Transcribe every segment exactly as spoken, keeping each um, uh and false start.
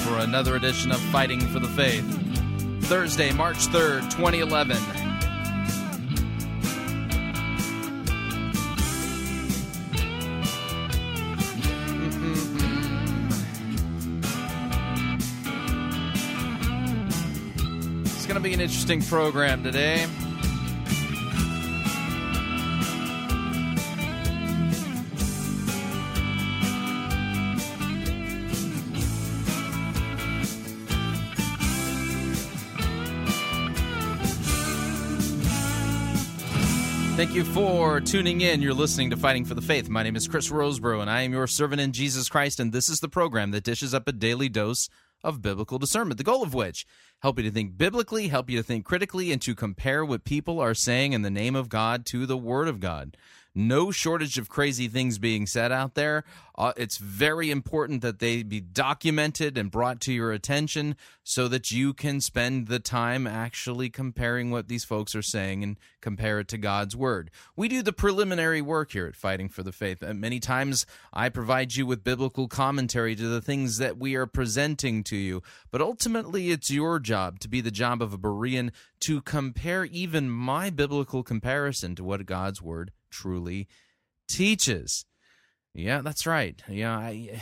for another edition of Fighting for the Faith, Thursday, March third, twenty eleven. Mm-hmm. It's going to be an interesting program today. Thank you for tuning in. You're listening to Fighting for the Faith. My name is Chris Rosebrough, and I am your servant in Jesus Christ, and this is the program that dishes up a daily dose of biblical discernment, the goal of which, help you to think biblically, help you to think critically, and to compare what people are saying in the name of God to the Word of God. No shortage of crazy things being said out there. Uh, it's very important that they be documented and brought to your attention so that you can spend the time actually comparing what these folks are saying and compare it to God's Word. We do the preliminary work here at Fighting for the Faith. And many times I provide you with biblical commentary to the things that we are presenting to you, but ultimately it's your job, to be the job of a Berean, to compare even my biblical comparison to what God's Word truly teaches. Yeah, that's right. Yeah, I,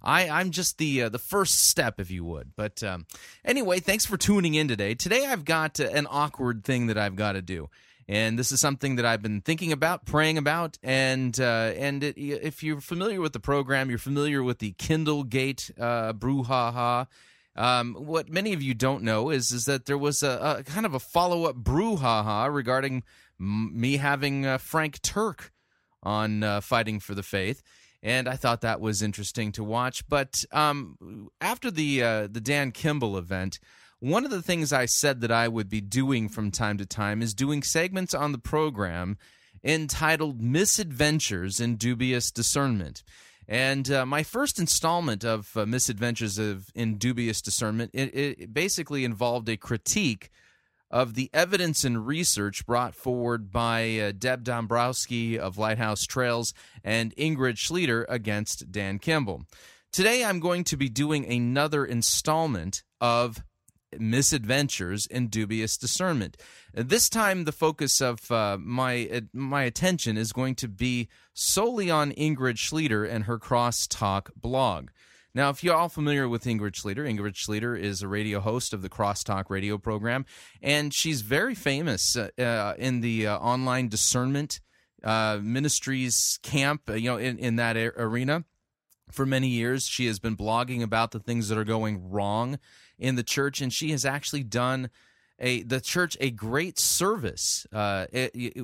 I, I'm just the uh, the first step, if you would. But um, anyway, thanks for tuning in today. Today I've got uh, an awkward thing that I've got to do, and this is something that I've been thinking about, praying about, and uh, and it, if you're familiar with the program, you're familiar with the Kindlegate uh, brouhaha. Um, what many of you don't know is is that there was a, a kind of a follow-up brouhaha regarding m- me having uh, Frank Turk on uh, Fighting for the Faith, and I thought that was interesting to watch. But um, after the uh, the Dan Kimball event, one of the things I said that I would be doing from time to time is doing segments on the program entitled Misadventures in Dubious Discernment. And uh, my first installment of uh, Misadventures of, in Dubious Discernment, it, it basically involved a critique of the evidence and research brought forward by uh, Deb Dombrowski of Lighthouse Trails and Ingrid Schlueter against Dan Kimball. Today I'm going to be doing another installment of Misadventures in Dubious Discernment. This time, the focus of uh, my uh, my attention is going to be solely on Ingrid Schlueter and her Crosstalk blog. Now, if you're all familiar with Ingrid Schlueter, Ingrid Schlueter is a radio host of the Crosstalk radio program, and she's very famous uh, uh, in the uh, online discernment uh, ministries camp, you know, in, in that a- arena. For many years, she has been blogging about the things that are going wrong in the church, and she has actually done a the church a great service uh,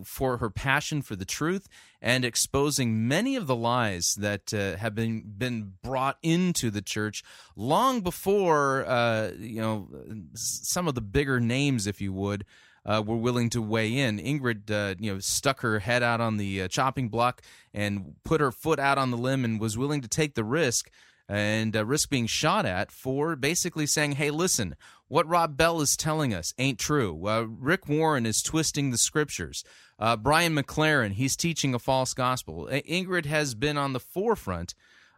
for her passion for the truth and exposing many of the lies that uh, have been been brought into the church long before uh, you know some of the bigger names, if you would, Uh, were willing to weigh in. Ingrid, uh, you know, stuck her head out on the uh, chopping block and put her foot out on the limb and was willing to take the risk and uh, risk being shot at for basically saying, hey, listen, what Rob Bell is telling us ain't true. Uh, Rick Warren is twisting the scriptures. Uh, Brian McLaren, he's teaching a false gospel. Uh, Ingrid has been on the forefront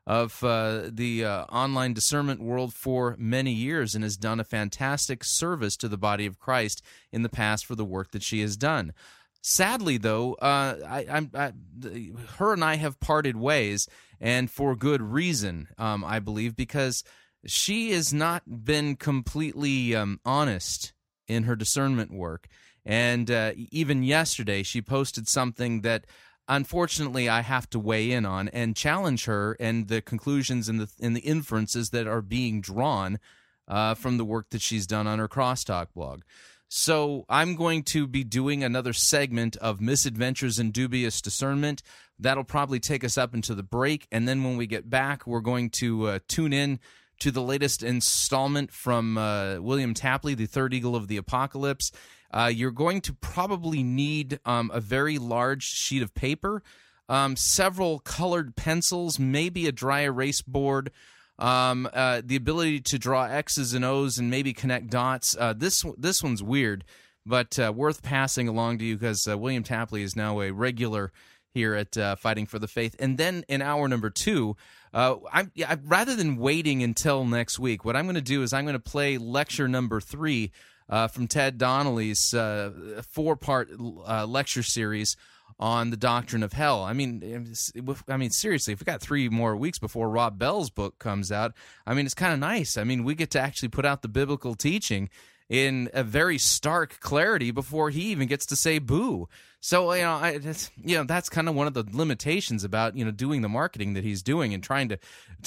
of uh, the uh, online discernment world for many years and has done a fantastic service to the body of Christ in the past for the work that she has done. Sadly, though, uh, I, I, I, her and I have parted ways, and for good reason, um, I believe, because she has not been completely um, honest in her discernment work. And uh, even yesterday, she posted something that, unfortunately, I have to weigh in on and challenge her and the conclusions and the and the inferences that are being drawn uh, from the work that she's done on her Crosstalk blog. So I'm going to be doing another segment of Misadventures in Dubious Discernment. That'll probably take us up into the break, and then when we get back, we're going to uh, tune in to the latest installment from uh, William Tapley, the Third Eagle of the Apocalypse. Uh, you're going to probably need um, a very large sheet of paper, um, several colored pencils, maybe a dry erase board, um, uh, the ability to draw X's and O's and maybe connect dots. Uh, this this one's weird, but uh, worth passing along to you because uh, William Tapley is now a regular here at uh, Fighting for the Faith. And then in hour number two, uh, I'm, yeah, rather than waiting until next week, what I'm going to do is I'm going to play lecture number three, Uh, from Ted Donnelly's uh, four-part uh, lecture series on the doctrine of hell. I mean, I mean, seriously, if we got three more weeks before Rob Bell's book comes out, I mean, it's kind of nice. I mean, we get to actually put out the biblical teaching in a very stark clarity before he even gets to say boo. So you know, I, that's, you know, that's kind of one of the limitations about you know doing the marketing that he's doing and trying to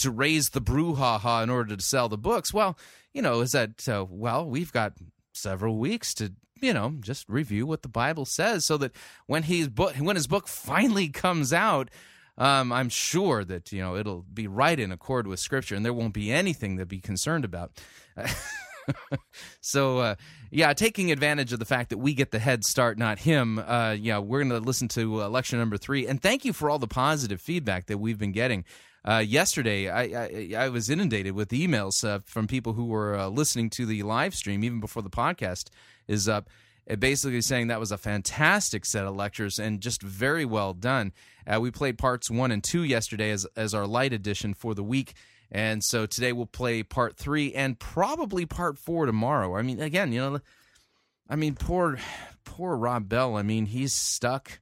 to raise the brouhaha in order to sell the books. Well, you know, is that uh, well, we've got several weeks to, you know, just review what the Bible says so that when he's book, when his book finally comes out, um, I'm sure that, you know, it'll be right in accord with Scripture and there won't be anything to be concerned about. so, uh, yeah, taking advantage of the fact that we get the head start, not him, uh, yeah, we're going to listen to uh, lecture number three. And thank you for all the positive feedback that we've been getting. Uh, yesterday, I, I I was inundated with emails uh, from people who were uh, listening to the live stream, even before the podcast is up, basically saying that was a fantastic set of lectures and just very well done. Uh, we played parts one and two yesterday as as our light edition for the week, and so today we'll play part three and probably part four tomorrow. I mean, again, you know, I mean, poor poor Rob Bell. I mean, he's stuck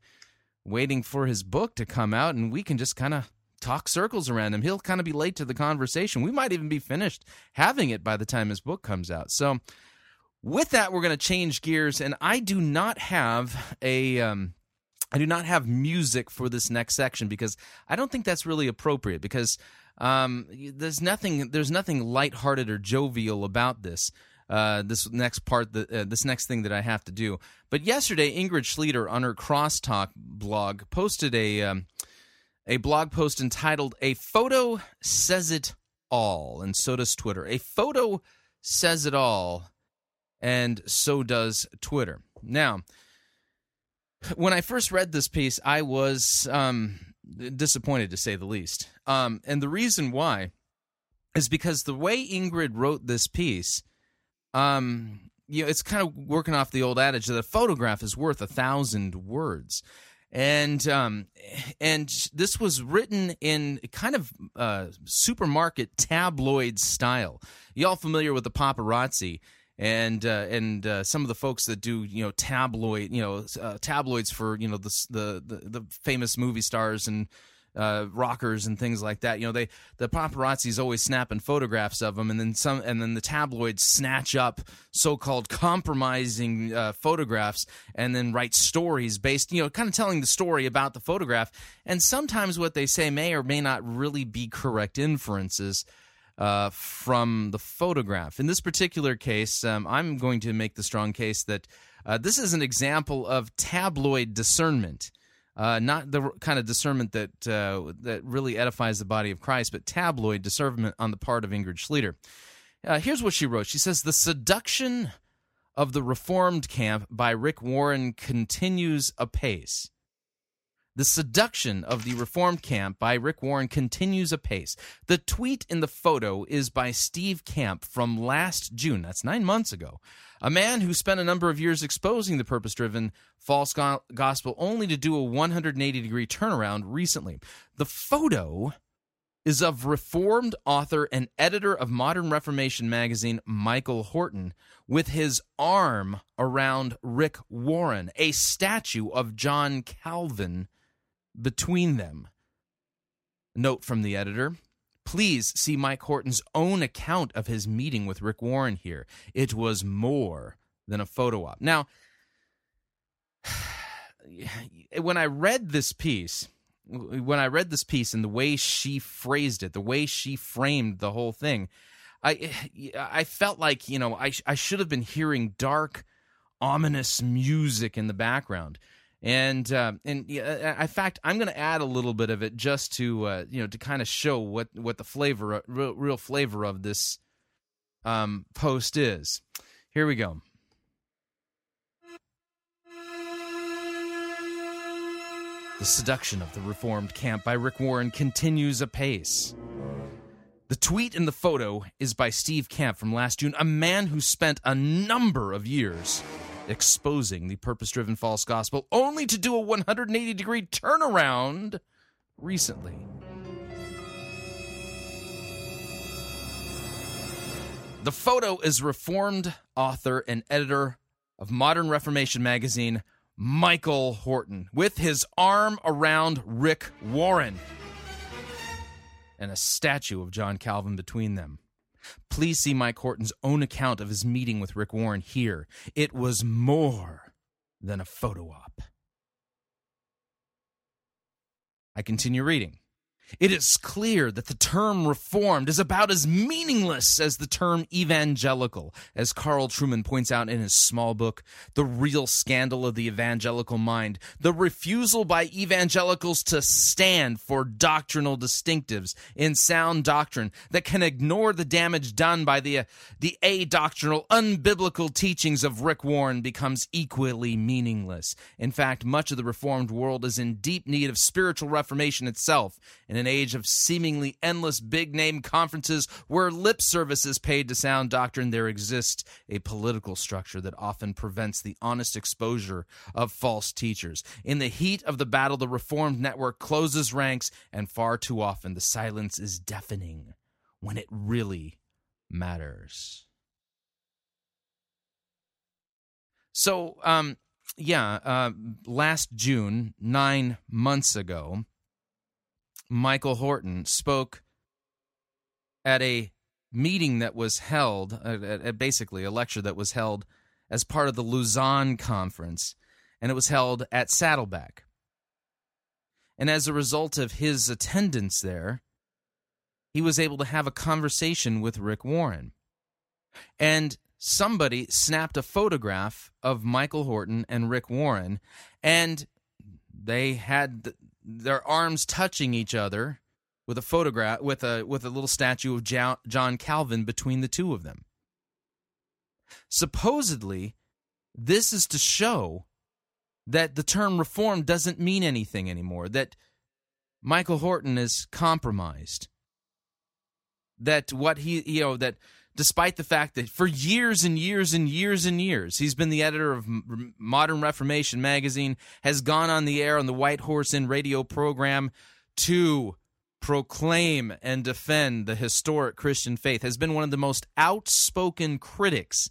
waiting for his book to come out, and we can just kind of talk circles around him. He'll kind of be late to the conversation. We might even be finished having it by the time his book comes out. So with that, we're going to change gears, and I do not have a um, I do not have music for this next section because I don't think that's really appropriate because um, there's nothing there's nothing lighthearted or jovial about this. Uh, this next part, the, uh, this next thing that I have to do. But yesterday, Ingrid Schlueter on her Crosstalk blog posted a Um, a blog post entitled, "A Photo Says It All," and so does Twitter. A photo says it all, and so does Twitter. Now, when I first read this piece, I was um, disappointed, to say the least. Um, and the reason why is because the way Ingrid wrote this piece, um, you know, it's kind of working off the old adage that a photograph is worth a thousand words. And um, and this was written in kind of uh, supermarket tabloid style. Y'all familiar with the paparazzi and uh, and uh, some of the folks that do you know tabloid you know uh, tabloids for you know the the the, the famous movie stars and uh, rockers and things like that. You know they the paparazzi's always snapping photographs of them, and then some, and then the tabloids snatch up so-called compromising uh, photographs and then write stories based, you know, kind of telling the story about the photograph. And sometimes what they say may or may not really be correct inferences uh, from the photograph. In this particular case, um, I'm going to make the strong case that uh, this is an example of tabloid discernment, uh, not the kind of discernment that uh, that really edifies the body of Christ, but tabloid discernment on the part of Ingrid Schlueter. Uh, here's what she wrote. She says, "The seduction of the Reformed camp by Rick Warren continues apace. The seduction of the Reformed camp by Rick Warren continues apace. The tweet in the photo is by Steve Camp from last June." That's nine months ago. "A man who spent a number of years exposing the purpose-driven false go- gospel only to do a one hundred eighty degree turnaround recently. The photo is of Reformed author and editor of Modern Reformation magazine, Michael Horton, with his arm around Rick Warren, a statue of John Calvin between them. Note from the editor, Please see Mike Horton's own account of his meeting with Rick Warren here. It was more than a photo op. Now, when I read this piece, when I read this piece and the way she phrased it, the way she framed the whole thing, I I felt like, you know, I I should have been hearing dark, ominous music in the background. And uh, and uh, in fact, I'm going to add a little bit of it just to uh, you know to kind of show what what the flavor, real, real flavor of this um, post is. Here we go. The seduction of the Reformed camp by Rick Warren continues apace. The tweet in the photo is by Steve Camp from last June, a man who spent a number of years exposing the purpose-driven false gospel, only to do a one hundred eighty degree turnaround recently. The photo is Reformed author and editor of Modern Reformation magazine, Michael Horton, with his arm around Rick Warren and a statue of John Calvin between them. Please see Mike Horton's own account of his meeting with Rick Warren here. It was more than a photo op. I continue reading. It is clear that the term Reformed is about as meaningless as the term evangelical. As Carl Truman points out in his small book, The Real Scandal of the Evangelical Mind, the refusal by evangelicals to stand for doctrinal distinctives in sound doctrine that can ignore the damage done by the, uh, the adoctrinal, unbiblical teachings of Rick Warren becomes equally meaningless. In fact, much of the Reformed world is in deep need of spiritual reformation itself, and an age of seemingly endless big-name conferences where lip service is paid to sound doctrine, there exists a political structure that often prevents the honest exposure of false teachers. In the heat of the battle, the Reformed network closes ranks, and far too often the silence is deafening when it really matters. So, um, yeah, uh, last June, nine months ago, Michael Horton spoke at a meeting that was held, at, at basically a lecture that was held as part of the Lausanne conference, and it was held at Saddleback. And as a result of his attendance there, he was able to have a conversation with Rick Warren. And somebody snapped a photograph of Michael Horton and Rick Warren, and they had the, their arms touching each other with a photograph, with a with a little statue of John Calvin between the two of them. Supposedly, this is to show that the term reform doesn't mean anything anymore, that Michael Horton is compromised, that what he, you know, that despite the fact that for years and years and years and years, he's been the editor of Modern Reformation magazine, has gone on the air on the White Horse Inn radio program to proclaim and defend the historic Christian faith, has been one of the most outspoken critics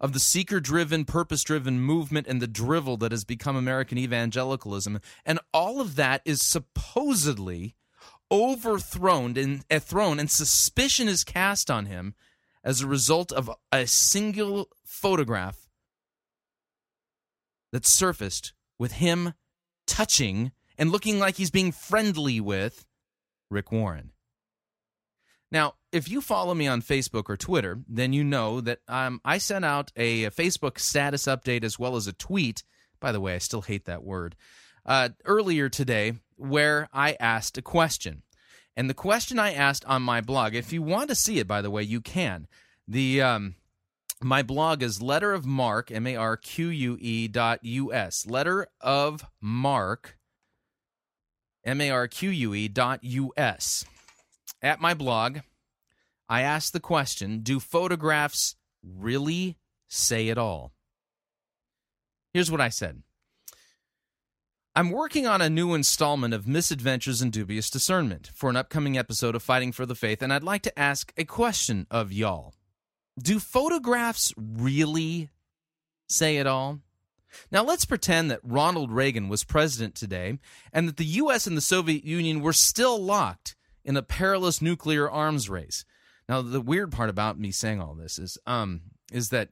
of the seeker-driven, purpose-driven movement and the drivel that has become American evangelicalism. And all of that is supposedly overthrown and uh, thrown, and suspicion is cast on him as a result of a single photograph that surfaced with him touching and looking like he's being friendly with Rick Warren. Now, if you follow me on Facebook or Twitter, then you know that um, I sent out a, a Facebook status update as well as a tweet. By the way, I still hate that word. Uh, earlier today, where I asked a question. And the question I asked on my blog, if you want to see it, by the way, you can. The um, my blog is letter of mark, M A R Q U E dot U S. Letter of mark, M A R Q U E dot U S. At my blog, I asked the question, do photographs really say it all? Here's what I said. I'm working on a new installment of Misadventures in Dubious Discernment for an upcoming episode of Fighting for the Faith, and I'd like to ask a question of y'all. Do photographs really say it all? Now, let's pretend that Ronald Reagan was president today and that the U S and the Soviet Union were still locked in a perilous nuclear arms race. Now, the weird part about me saying all this is, um, is that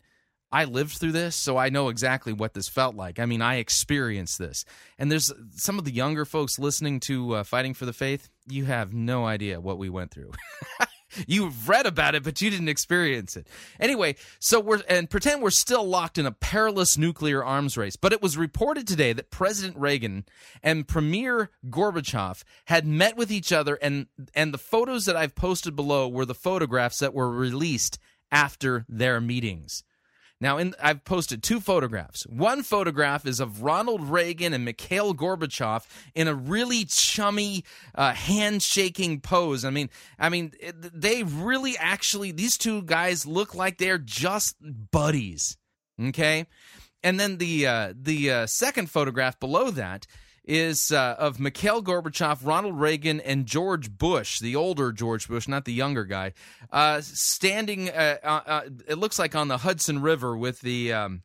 I lived through this, so I know exactly what this felt like. I mean, I experienced this. And there's some of the younger folks listening to uh, Fighting for the Faith, you have no idea what we went through. You've read about it, but you didn't experience it. Anyway, so we're and pretend we're still locked in a perilous nuclear arms race. But it was reported today that President Reagan and Premier Gorbachev had met with each other, and, and the photos that I've posted below were the photographs that were released after their meetings. Now, in, I've posted two photographs. One photograph is of Ronald Reagan and Mikhail Gorbachev in a really chummy, uh, handshaking pose. I mean, I mean, they really actually, these two guys look like they're just buddies, okay? And then the uh, the uh, second photograph below that is uh, of Mikhail Gorbachev, Ronald Reagan, and George Bush, the older George Bush, not the younger guy, uh, standing, uh, uh, uh, it looks like on the Hudson River with the um,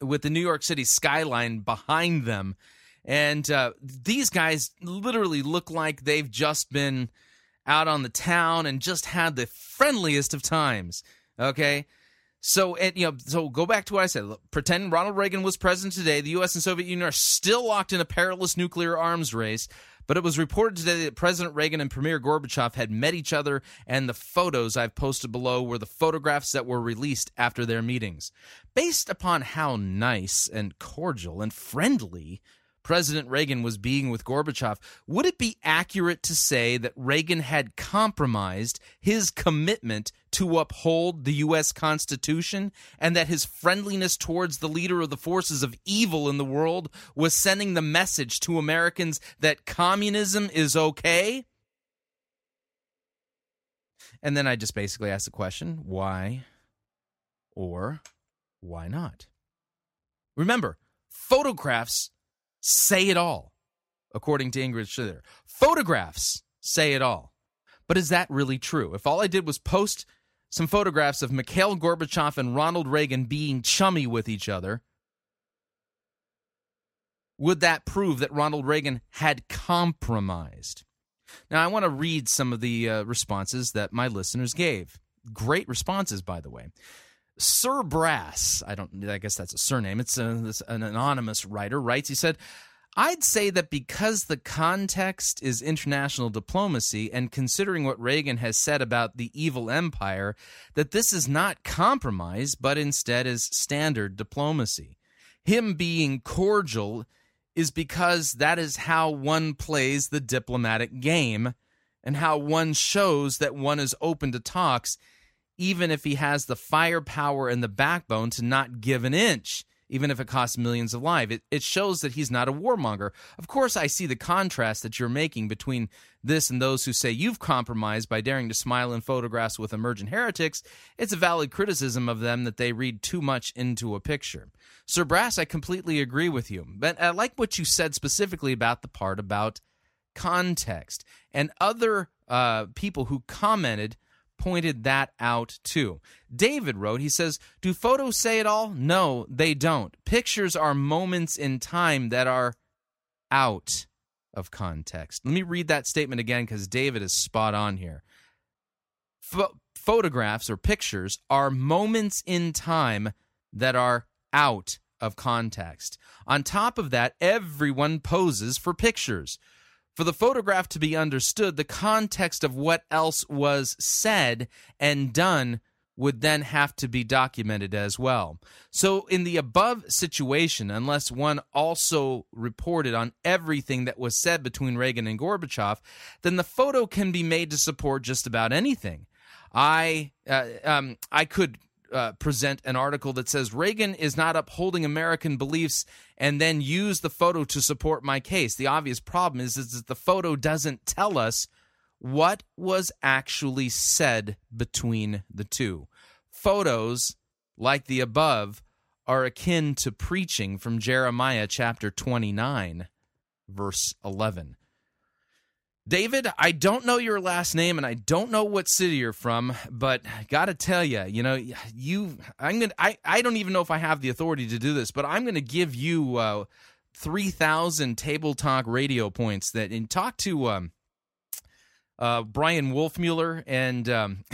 with the New York City skyline behind them. And uh, these guys literally look like they've just been out on the town and just had the friendliest of times, okay? So, and, you know, so go back to what I said. Look, pretend Ronald Reagan was president today. The U S and Soviet Union are still locked in a perilous nuclear arms race. But it was reported today that President Reagan and Premier Gorbachev had met each other, and the photos I've posted below were the photographs that were released after their meetings. Based upon how nice and cordial and friendly President Reagan was being with Gorbachev, would it be accurate to say that Reagan had compromised his commitment to uphold the U S Constitution, and that his friendliness towards the leader of the forces of evil in the world was sending the message to Americans that communism is okay? And then I just basically asked the question, why or why not? Remember, photographs say it all, according to Ingrid Schlueter. Photographs say it all. But is that really true? If all I did was post some photographs of Mikhail Gorbachev and Ronald Reagan being chummy with each other, would that prove that Ronald Reagan had compromised? Now, I want to read some of the uh, responses that my listeners gave. Great responses, by the way. Sir Brass, I don't. I guess that's a surname. It's a, this, an anonymous writer, writes, he said, I'd say that because the context is international diplomacy and considering what Reagan has said about the evil empire, that this is not compromise, but instead is standard diplomacy. Him being cordial is because that is how one plays the diplomatic game and how one shows that one is open to talks, even if he has the firepower and the backbone to not give an inch, even if it costs millions of lives. It, it shows that he's not a warmonger. Of course, I see the contrast that you're making between this and those who say you've compromised by daring to smile in photographs with emergent heretics. It's a valid criticism of them that they read too much into a picture. Sir Brass, I completely agree with you, but I like what you said specifically about the part about context. And other uh, people who commented pointed that out too. David wrote, he says, do photos say it all? No, they don't. Pictures are moments in time that are out of context. Let me read that statement again because David is spot on here. Ph- photographs or pictures are moments in time that are out of context. On top of that, everyone poses for pictures. For the photograph to be understood, the context of what else was said and done would then have to be documented as well. So in the above situation, unless one also reported on everything that was said between Reagan and Gorbachev, then the photo can be made to support just about anything. I uh, um, I could... Uh, present an article that says Reagan is not upholding American beliefs and then use the photo to support my case. The obvious problem is, is that the photo doesn't tell us what was actually said between the two. Photos, like the above, are akin to preaching from Jeremiah chapter twenty-nine, verse eleven. David, I don't know your last name, and I don't know what city you're from, but gotta tell you, you know, you, I'm gonna, I, I don't even know if I have the authority to do this, but I'm gonna give you uh, three thousand Table Talk radio points. That and talk to um, uh, Brian Wolfmuller and um,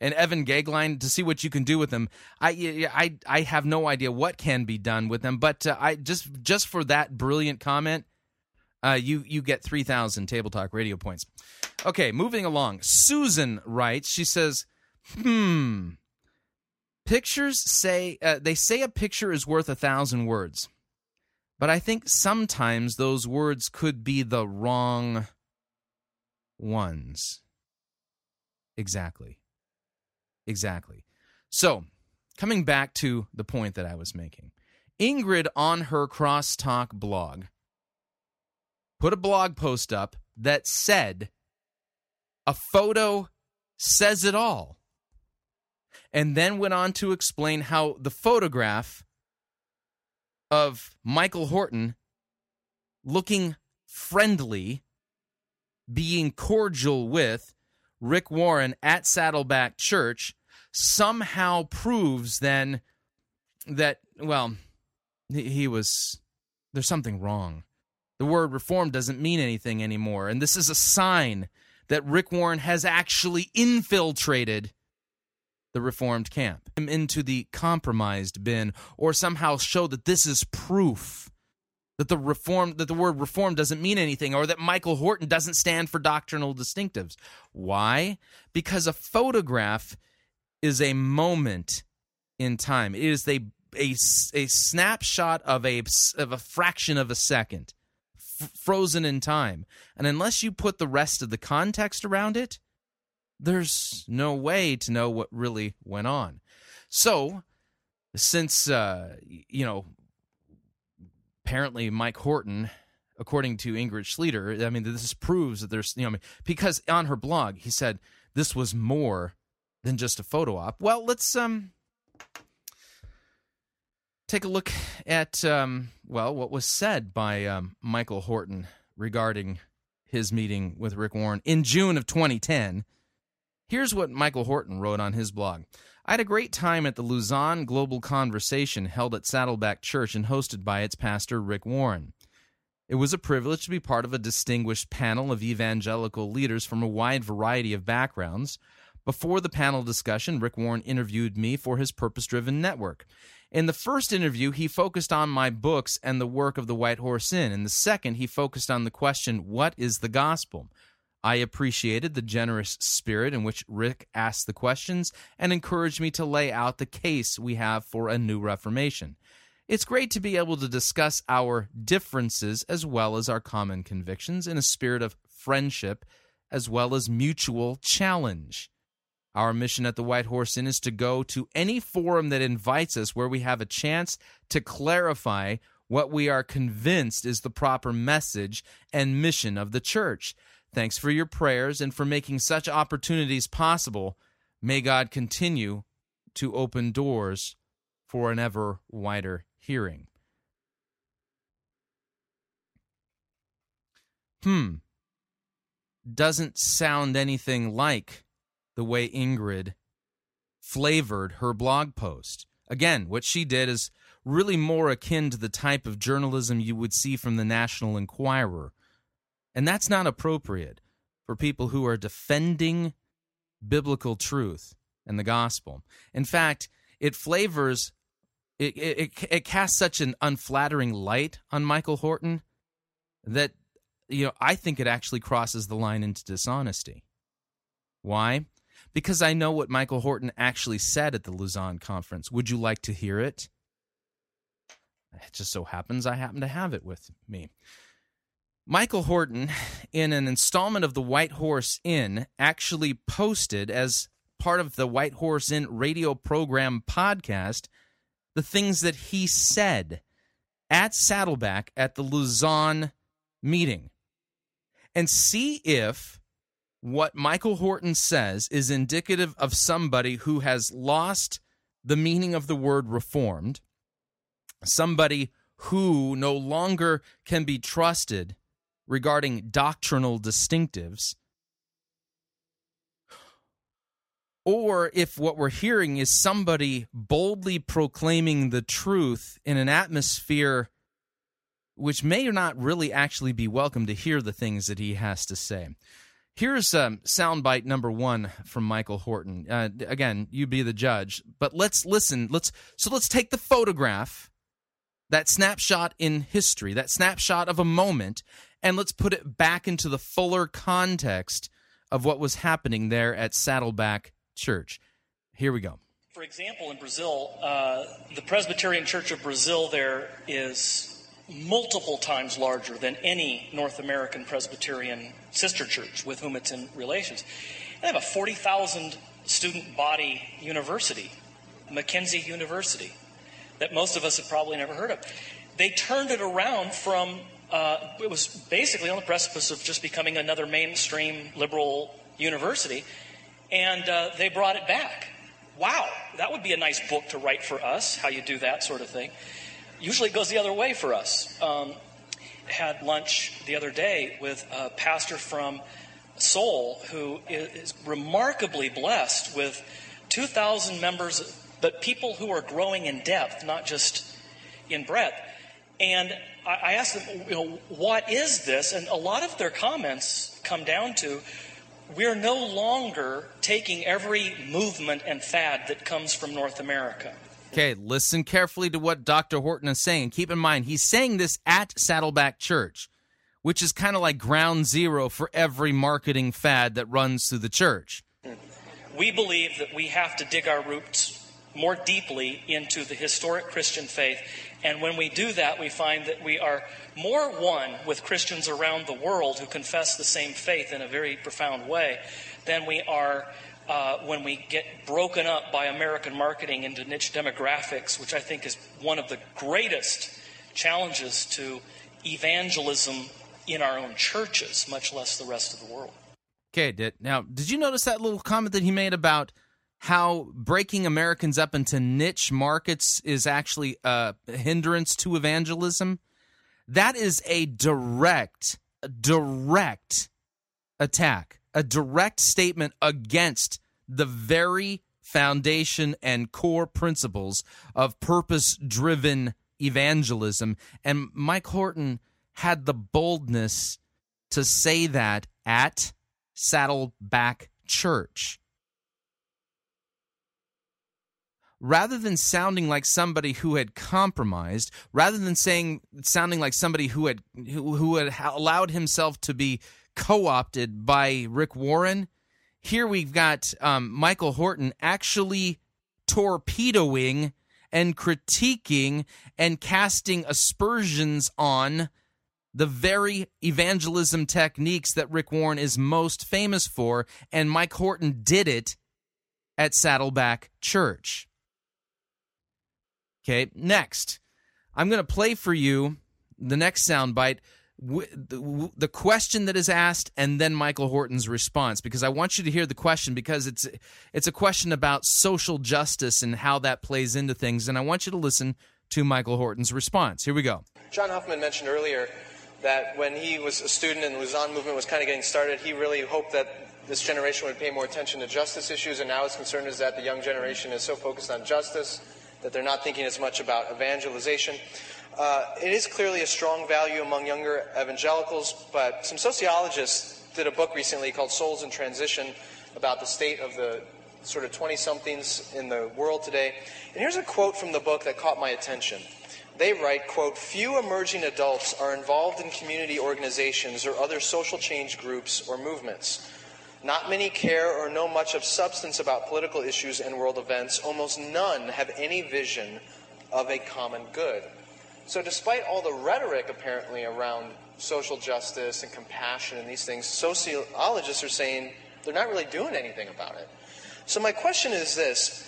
and Evan Gagline to see what you can do with them. I I I have no idea what can be done with them, but uh, I just just for that brilliant comment, uh, you you get three thousand Table Talk Radio points. Okay, moving along. Susan writes. She says, "Hmm, pictures say uh, they say a picture is worth a thousand words." But I think sometimes those words could be the wrong ones. Exactly. Exactly. So, coming back to the point that I was making. Ingrid, on her Crosstalk blog, put a blog post up that said, a photo says it all. And then went on to explain how the photograph of Michael Horton looking friendly, being cordial with Rick Warren at Saddleback Church somehow proves then that, well, he was, there's something wrong. The word reform doesn't mean anything anymore. And this is a sign that Rick Warren has actually infiltrated the Reformed camp, him into the compromised bin, or somehow show that this is proof that the reform that the word reform doesn't mean anything, or that Michael Horton doesn't stand for doctrinal distinctives. Why? Because a photograph is a moment in time. It is a a, a snapshot of a of a fraction of a second, f- frozen in time. And unless you put the rest of the context around it, there's no way to know what really went on. So, since, uh, you know, apparently Mike Horton, according to Ingrid Schlueter, I mean, this proves that there's, you know, I mean, because on her blog, he said this was more than just a photo op. Well, let's um take a look at, um, well, what was said by um, Michael Horton regarding his meeting with Rick Warren in June of twenty ten. Here's what Michael Horton wrote on his blog. I had a great time at the Lausanne Global Conversation held at Saddleback Church and hosted by its pastor, Rick Warren. It was a privilege to be part of a distinguished panel of evangelical leaders from a wide variety of backgrounds. Before the panel discussion, Rick Warren interviewed me for his purpose-driven network. In the first interview, he focused on my books and the work of the White Horse Inn. In the second, he focused on the question, what is the gospel? I appreciated the generous spirit in which Rick asked the questions and encouraged me to lay out the case we have for a new Reformation. It's great to be able to discuss our differences as well as our common convictions in a spirit of friendship as well as mutual challenge. Our mission at the White Horse Inn is to go to any forum that invites us where we have a chance to clarify what we are convinced is the proper message and mission of the Church. Thanks for your prayers and for making such opportunities possible. May God continue to open doors for an ever wider hearing. Hmm. Doesn't sound anything like the way Ingrid flavored her blog post. Again, what she did is really more akin to the type of journalism you would see from the National Enquirer. And that's not appropriate for people who are defending biblical truth and the gospel. In fact, it flavors, it, it, it casts such an unflattering light on Michael Horton that, you know, I think it actually crosses the line into dishonesty. Why? Because I know what Michael Horton actually said at the Lausanne conference. Would you like to hear it? It just so happens I happen to have it with me. Michael Horton, in an installment of the White Horse Inn, actually posted as part of the White Horse Inn radio program podcast the things that he said at Saddleback at the Lausanne meeting. And see if what Michael Horton says is indicative of somebody who has lost the meaning of the word reformed, somebody who no longer can be trusted regarding doctrinal distinctives, or if what we're hearing is somebody boldly proclaiming the truth in an atmosphere which may or not really actually be welcome to hear the things that he has to say. Here's um, soundbite number one from Michael Horton. Uh, again, you be the judge, but let's listen. Let's so let's take the photograph, that snapshot in history, that snapshot of a moment, and let's put it back into the fuller context of what was happening there at Saddleback Church. Here we go. For example, in Brazil, uh, the Presbyterian Church of Brazil there is multiple times larger than any North American Presbyterian sister church with whom it's in relations. They have a forty thousand student body university, Mackenzie University, that most of us have probably never heard of. They turned it around from, uh, it was basically on the precipice of just becoming another mainstream liberal university, and uh, they brought it back. Wow, that would be a nice book to write for us, how you do that sort of thing. Usually it goes the other way for us. Um, had lunch the other day with a pastor from Seoul who is remarkably blessed with two thousand members, but people who are growing in depth, not just in breadth. And I, I asked them, you know, what is this? And a lot of their comments come down to, we're no longer taking every movement and fad that comes from North America. Okay, listen carefully to what Doctor Horton is saying. Keep in mind, he's saying this at Saddleback Church, which is kind of like ground zero for every marketing fad that runs through the church. We believe that we have to dig our roots more deeply into the historic Christian faith, and when we do that, we find that we are more one with Christians around the world who confess the same faith in a very profound way than we are Uh, when we get broken up by American marketing into niche demographics, which I think is one of the greatest challenges to evangelism in our own churches, much less the rest of the world. Okay, did, now, did you notice that little comment that he made about how breaking Americans up into niche markets is actually a hindrance to evangelism? That is a direct, direct attack. A direct statement against the very foundation and core principles of purpose-driven evangelism. And Mike Horton had the boldness to say that at Saddleback Church. Rather than sounding like somebody who had compromised, rather than saying sounding like somebody who had who, who had allowed himself to be co-opted by Rick Warren, here we've got um, Michael Horton actually torpedoing and critiquing and casting aspersions on the very evangelism techniques that Rick Warren is most famous for, and Mike Horton did it at Saddleback Church. Okay, next, I'm going to play for you the next soundbite, the question that is asked, and then Michael Horton's response, because I want you to hear the question, because it's it's a question about social justice and how that plays into things, and I want you to listen to Michael Horton's response. Here we go. John Huffman mentioned earlier that when he was a student and the Lausanne movement was kind of getting started, he really hoped that this generation would pay more attention to justice issues, and now his concern is that the young generation is so focused on justice that they're not thinking as much about evangelization. Uh, it is clearly a strong value among younger evangelicals, but some sociologists did a book recently called Souls in Transition about the state of the sort of twenty-somethings in the world today. And here's a quote from the book that caught my attention. They write, quote, "Few emerging adults are involved in community organizations or other social change groups or movements. Not many care or know much of substance about political issues and world events. Almost none have any vision of a common good." So despite all the rhetoric, apparently, around social justice and compassion and these things, sociologists are saying they're not really doing anything about it. So my question is this: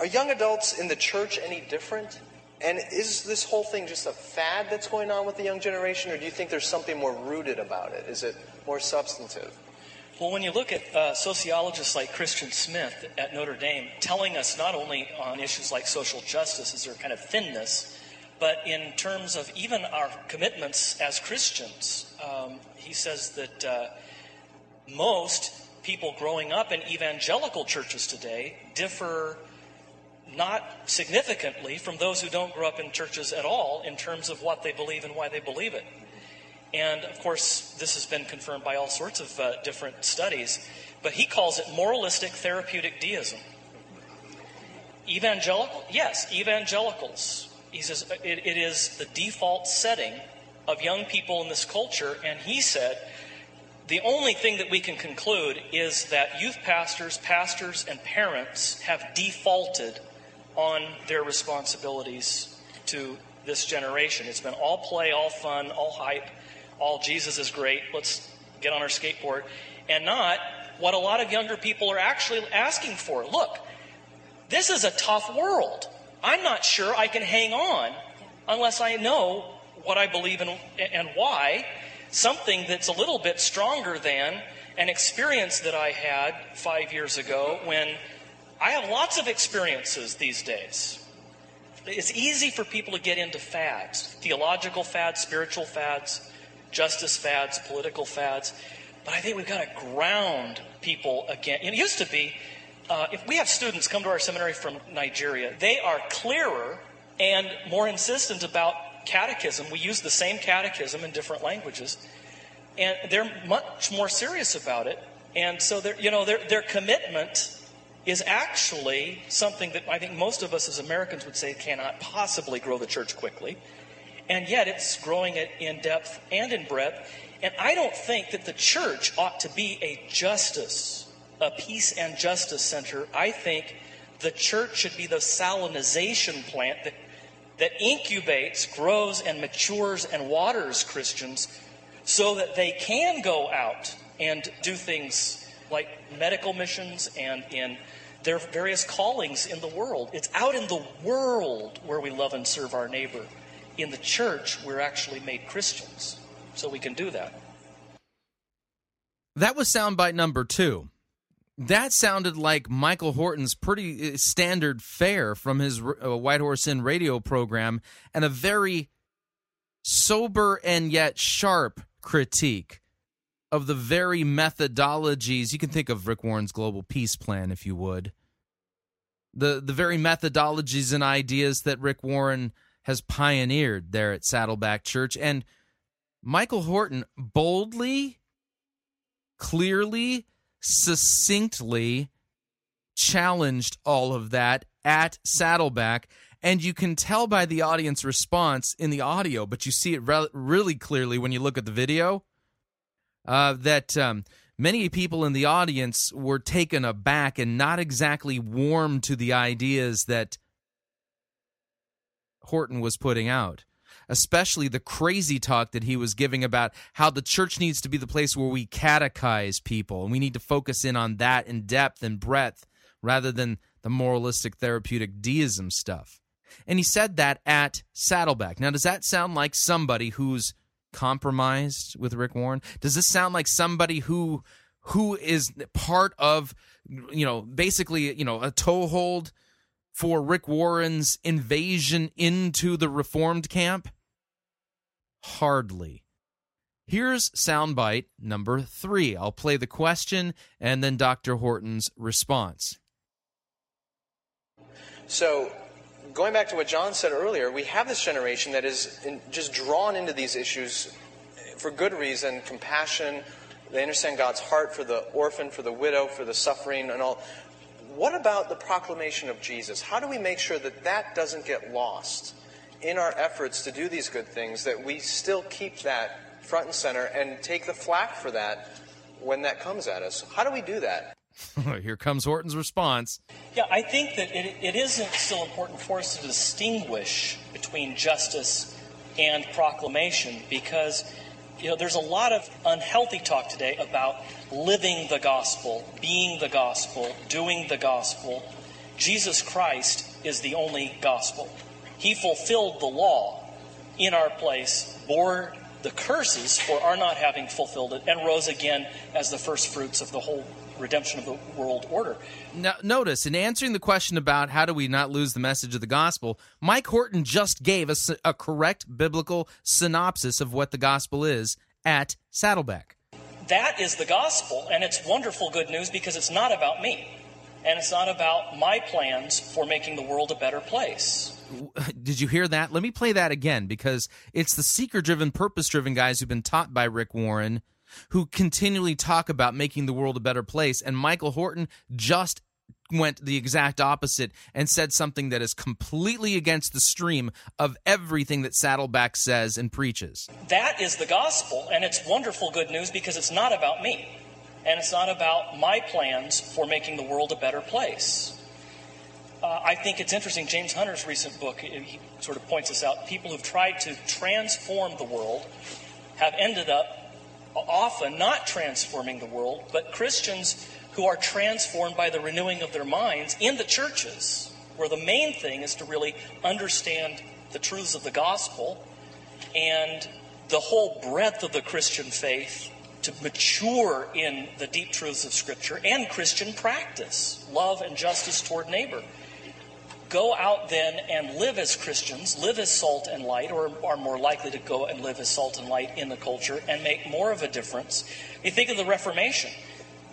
are young adults in the church any different? And is this whole thing just a fad that's going on with the young generation, or do you think there's something more rooted about it? Is it more substantive? Well, when you look at uh, sociologists like Christian Smith at Notre Dame telling us not only on issues like social justice is there kind of thinness, but in terms of even our commitments as Christians, um, he says that uh, most people growing up in evangelical churches today differ not significantly from those who don't grow up in churches at all in terms of what they believe and why they believe it. And, of course, this has been confirmed by all sorts of uh, different studies, but he calls it moralistic therapeutic deism. Evangelical? Yes, evangelicals. He says it, it is the default setting of young people in this culture, and he said the only thing that we can conclude is that youth pastors, pastors, and parents have defaulted on their responsibilities to this generation. It's been all play, all fun, all hype, all Jesus is great, let's get on our skateboard, and not what a lot of younger people are actually asking for. Look, this is a tough world. I'm not sure I can hang on unless I know what I believe in and why. Something that's a little bit stronger than an experience that I had five years ago, when I have lots of experiences these days. It's easy for people to get into fads, theological fads, spiritual fads, justice fads, political fads. But I think we've got to ground people again. It used to be, uh, if we have students come to our seminary from Nigeria, they are clearer and more insistent about catechism. We use the same catechism in different languages, and they're much more serious about it. And so, you know, their their commitment is actually something that I think most of us as Americans would say cannot possibly grow the church quickly. And yet it's growing it in depth and in breadth. And I don't think that the church ought to be a justice, a peace and justice center. I think the church should be the salinization plant that, that incubates, grows, and matures and waters Christians so that they can go out and do things like medical missions and in their various callings in the world. It's out in the world where we love and serve our neighbor. In the church, we're actually made Christians, so we can do that. That was soundbite number two. That sounded like Michael Horton's pretty standard fare from his uh, White Horse Inn radio program, and a very sober and yet sharp critique of the very methodologies. You can think of Rick Warren's Global Peace Plan, if you would. The, the very methodologies and ideas that Rick Warren has pioneered there at Saddleback Church. And Michael Horton boldly, clearly, succinctly challenged all of that at Saddleback. And you can tell by the audience response in the audio, but you see it re- really clearly when you look at the video, uh, that um, many people in the audience were taken aback and not exactly warm to the ideas that Horton was putting out, especially the crazy talk that he was giving about how the church needs to be the place where we catechize people, and we need to focus in on that in depth and breadth rather than the moralistic therapeutic deism stuff. And he said that at Saddleback. Now, does that sound like somebody who's compromised with Rick Warren? Does this sound like somebody who who is part of, you know, basically, you know, a toehold for Rick Warren's invasion into the Reformed camp? Hardly. Here's soundbite number three. I'll play the question and then Doctor Horton's response. So, going back to what John said earlier, we have this generation that is in, just drawn into these issues for good reason, compassion. They understand God's heart for the orphan, for the widow, for the suffering, and all. What about the proclamation of Jesus? How do we make sure that that doesn't get lost in our efforts to do these good things, that we still keep that front and center and take the flack for that when that comes at us? How do we do that? Here comes Horton's response. Yeah, I think that it, it is still important for us to distinguish between justice and proclamation, because, you know, there's a lot of unhealthy talk today about living the gospel, being the gospel, doing the gospel. Jesus Christ is the only gospel. He fulfilled the law in our place, bore the curses for our not having fulfilled it, and rose again as the first fruits of the whole redemption of the world order. Now, notice, in answering the question about how do we not lose the message of the gospel, Mike Horton just gave us a, a correct biblical synopsis of what the gospel is at Saddleback. That is the gospel, and it's wonderful good news because it's not about me, and it's not about my plans for making the world a better place. Did you hear that? Let me play that again, because it's the seeker-driven, purpose-driven guys who've been taught by Rick Warren who continually talk about making the world a better place, and Michael Horton just went the exact opposite and said something that is completely against the stream of everything that Saddleback says and preaches. That is the gospel, and it's wonderful good news because it's not about me, and it's not about my plans for making the world a better place. Uh, I think it's interesting, James Hunter's recent book, he sort of points this out. People who've tried to transform the world have ended up often not transforming the world, but Christians who are transformed by the renewing of their minds in the churches, where the main thing is to really understand the truths of the gospel and the whole breadth of the Christian faith, to mature in the deep truths of Scripture and Christian practice, love and justice toward neighbor. Go out then and live as Christians, live as salt and light, or are more likely to go and live as salt and light in the culture and make more of a difference. You think of the Reformation.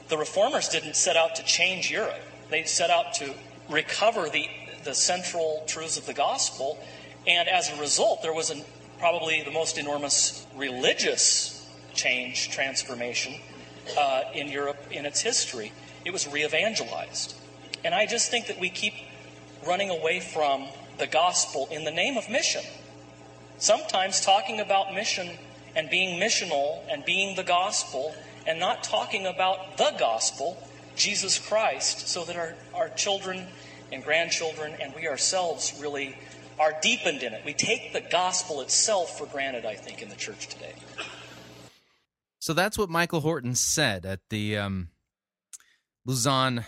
The Reformers didn't set out to change Europe. They set out to recover the, the central truths of the gospel, and as a result, there was an, probably the most enormous religious change, transformation uh, in Europe in its history. It was re-evangelized. And I just think that we keep running away from the gospel in the name of mission. Sometimes talking about mission and being missional and being the gospel and not talking about the gospel, Jesus Christ, so that our, our children and grandchildren and we ourselves really are deepened in it. We take the gospel itself for granted, I think, in the church today. So that's what Michael Horton said at the um, Lausanne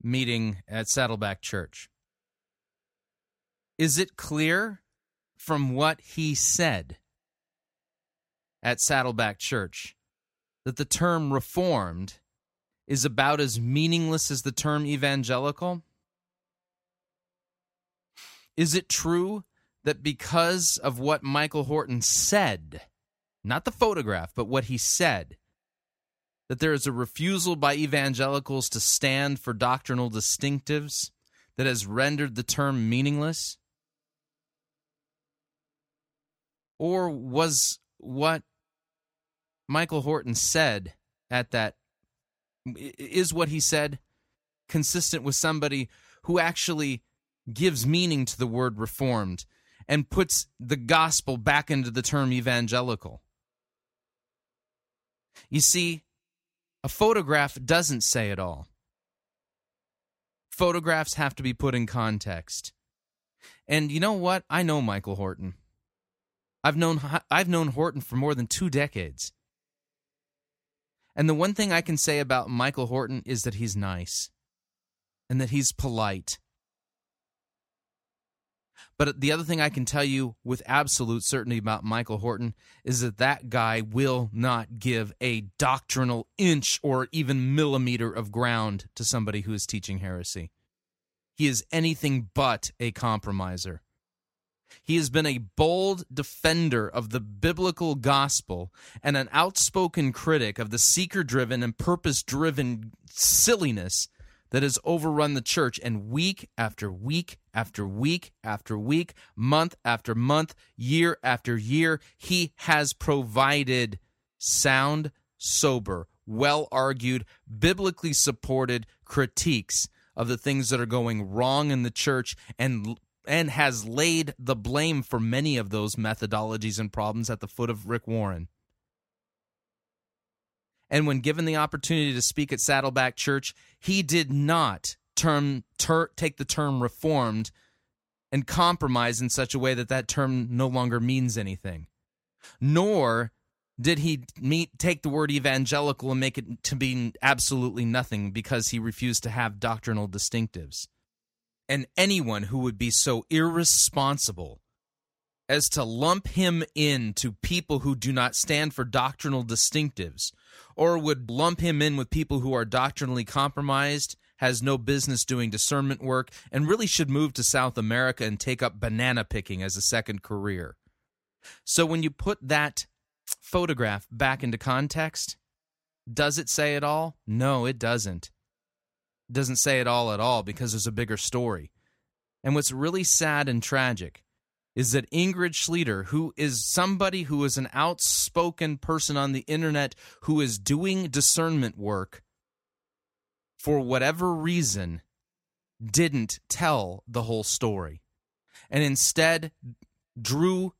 meeting at Saddleback Church. Is it clear from what he said at Saddleback Church that the term reformed is about as meaningless as the term evangelical? Is it true that because of what Michael Horton said, not the photograph, but what he said, that there is a refusal by evangelicals to stand for doctrinal distinctives that has rendered the term meaningless? Or was what Michael Horton said at that, is what he said consistent with somebody who actually gives meaning to the word reformed and puts the gospel back into the term evangelical? You see, a photograph doesn't say it all. Photographs have to be put in context. And you know what? I know Michael Horton. I've known I've known Horton for more than two decades. And the one thing I can say about Michael Horton is that he's nice and that he's polite. But the other thing I can tell you with absolute certainty about Michael Horton is that that guy will not give a doctrinal inch or even millimeter of ground to somebody who is teaching heresy. He is anything but a compromiser. He has been a bold defender of the biblical gospel and an outspoken critic of the seeker-driven and purpose-driven silliness that has overrun the church, and week after week after week after week, month after month, year after year, he has provided sound, sober, well-argued, biblically supported critiques of the things that are going wrong in the church, and and has laid the blame for many of those methodologies and problems at the foot of Rick Warren. And when given the opportunity to speak at Saddleback Church, he did not term, ter, take the term reformed and compromise in such a way that that term no longer means anything. Nor did he meet, take the word evangelical and make it to be absolutely nothing, because he refused to have doctrinal distinctives. And anyone who would be so irresponsible as to lump him in to people who do not stand for doctrinal distinctives, or would lump him in with people who are doctrinally compromised, has no business doing discernment work, and really should move to South America and take up banana picking as a second career. So when you put that photograph back into context, does it say it all? No, it doesn't. It doesn't say it all at all, because there's a bigger story. And what's really sad and tragic is that Ingrid Schlueter, who is somebody who is an outspoken person on the internet who is doing discernment work, for whatever reason, didn't tell the whole story and instead drew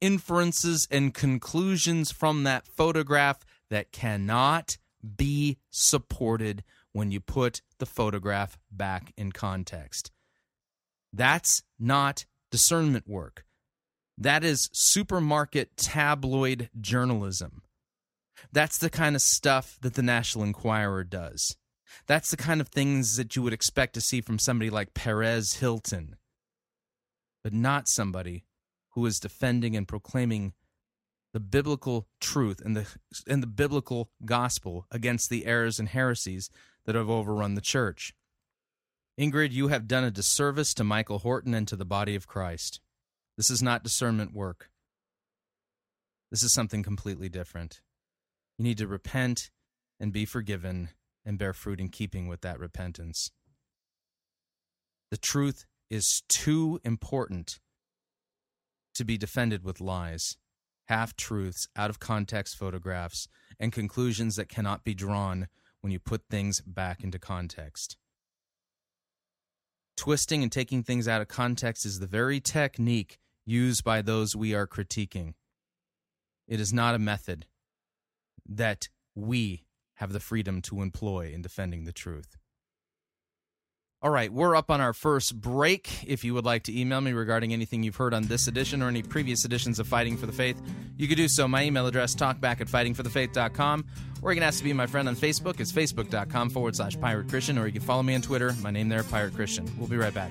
inferences and conclusions from that photograph that cannot be supported when you put the photograph back in context. That's not discernment work. That is supermarket tabloid journalism. That's the kind of stuff that the National Enquirer does. That's the kind of things that you would expect to see from somebody like Perez Hilton, but not somebody who is defending and proclaiming the biblical truth and the and the biblical gospel against the errors and heresies that have overrun the church. Ingrid, you have done a disservice to Michael Horton and to the body of Christ. This is not discernment work. This is something completely different. You need to repent and be forgiven and bear fruit in keeping with that repentance. The truth is too important to be defended with lies, half-truths, out-of-context photographs, and conclusions that cannot be drawn when you put things back into context. Twisting and taking things out of context is the very technique used by those we are critiquing. It is not a method that we have the freedom to employ in defending the truth. All right, we're up on our first break. If you would like to email me regarding anything you've heard on this edition or any previous editions of Fighting for the Faith, you could do so. My email address, talkback at fighting for the faith dot com, or you can ask to be my friend on Facebook. It's facebook.com forward slash Pirate Christian, or you can follow me on Twitter. My name there, Pirate Christian. We'll be right back.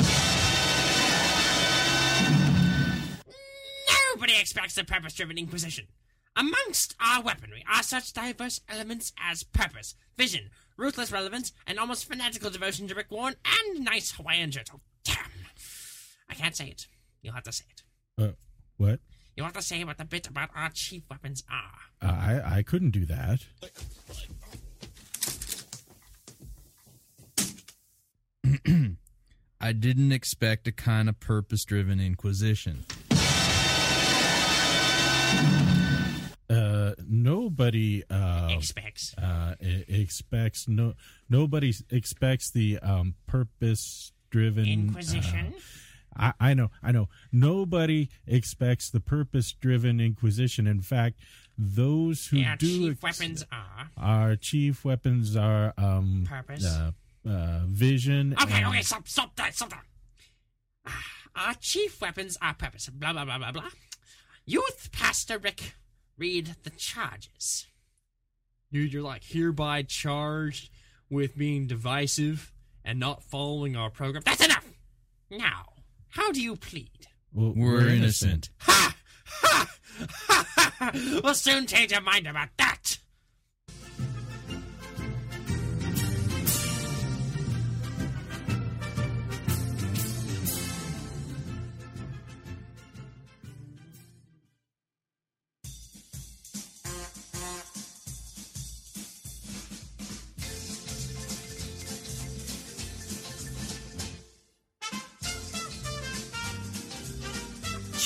Nobody expects a purpose-driven inquisition. Amongst our weaponry are such diverse elements as purpose, vision, ruthless relevance, an almost fanatical devotion to Rick Warren, and nice Hawaiian shirts. Oh, damn. I can't say it. You'll have to say it. Uh, what? You'll have to say what the bit about our chief weapons are. Uh, I, I couldn't do that. I didn't expect a kind of purpose-driven inquisition. Uh, nobody uh, expects. Uh, expects no. Nobody expects the um, purpose-driven inquisition. Uh, I, I know. I know. Nobody expects the purpose-driven inquisition. In fact, those who our do chief ex- weapons are our chief weapons are um, purpose. Uh, Uh, vision. Okay, and... okay, stop, stop that, stop that. Ah, Our chief weapons are purpose, blah, blah, blah, blah, blah. Youth Pastor Rick, read the charges. Dude, you're like hereby charged with being divisive and not following our program. That's enough! Now, how do you plead? We're, We're innocent. innocent. Ha! Ha! Ha! Ha! Ha! We'll soon change your mind about that!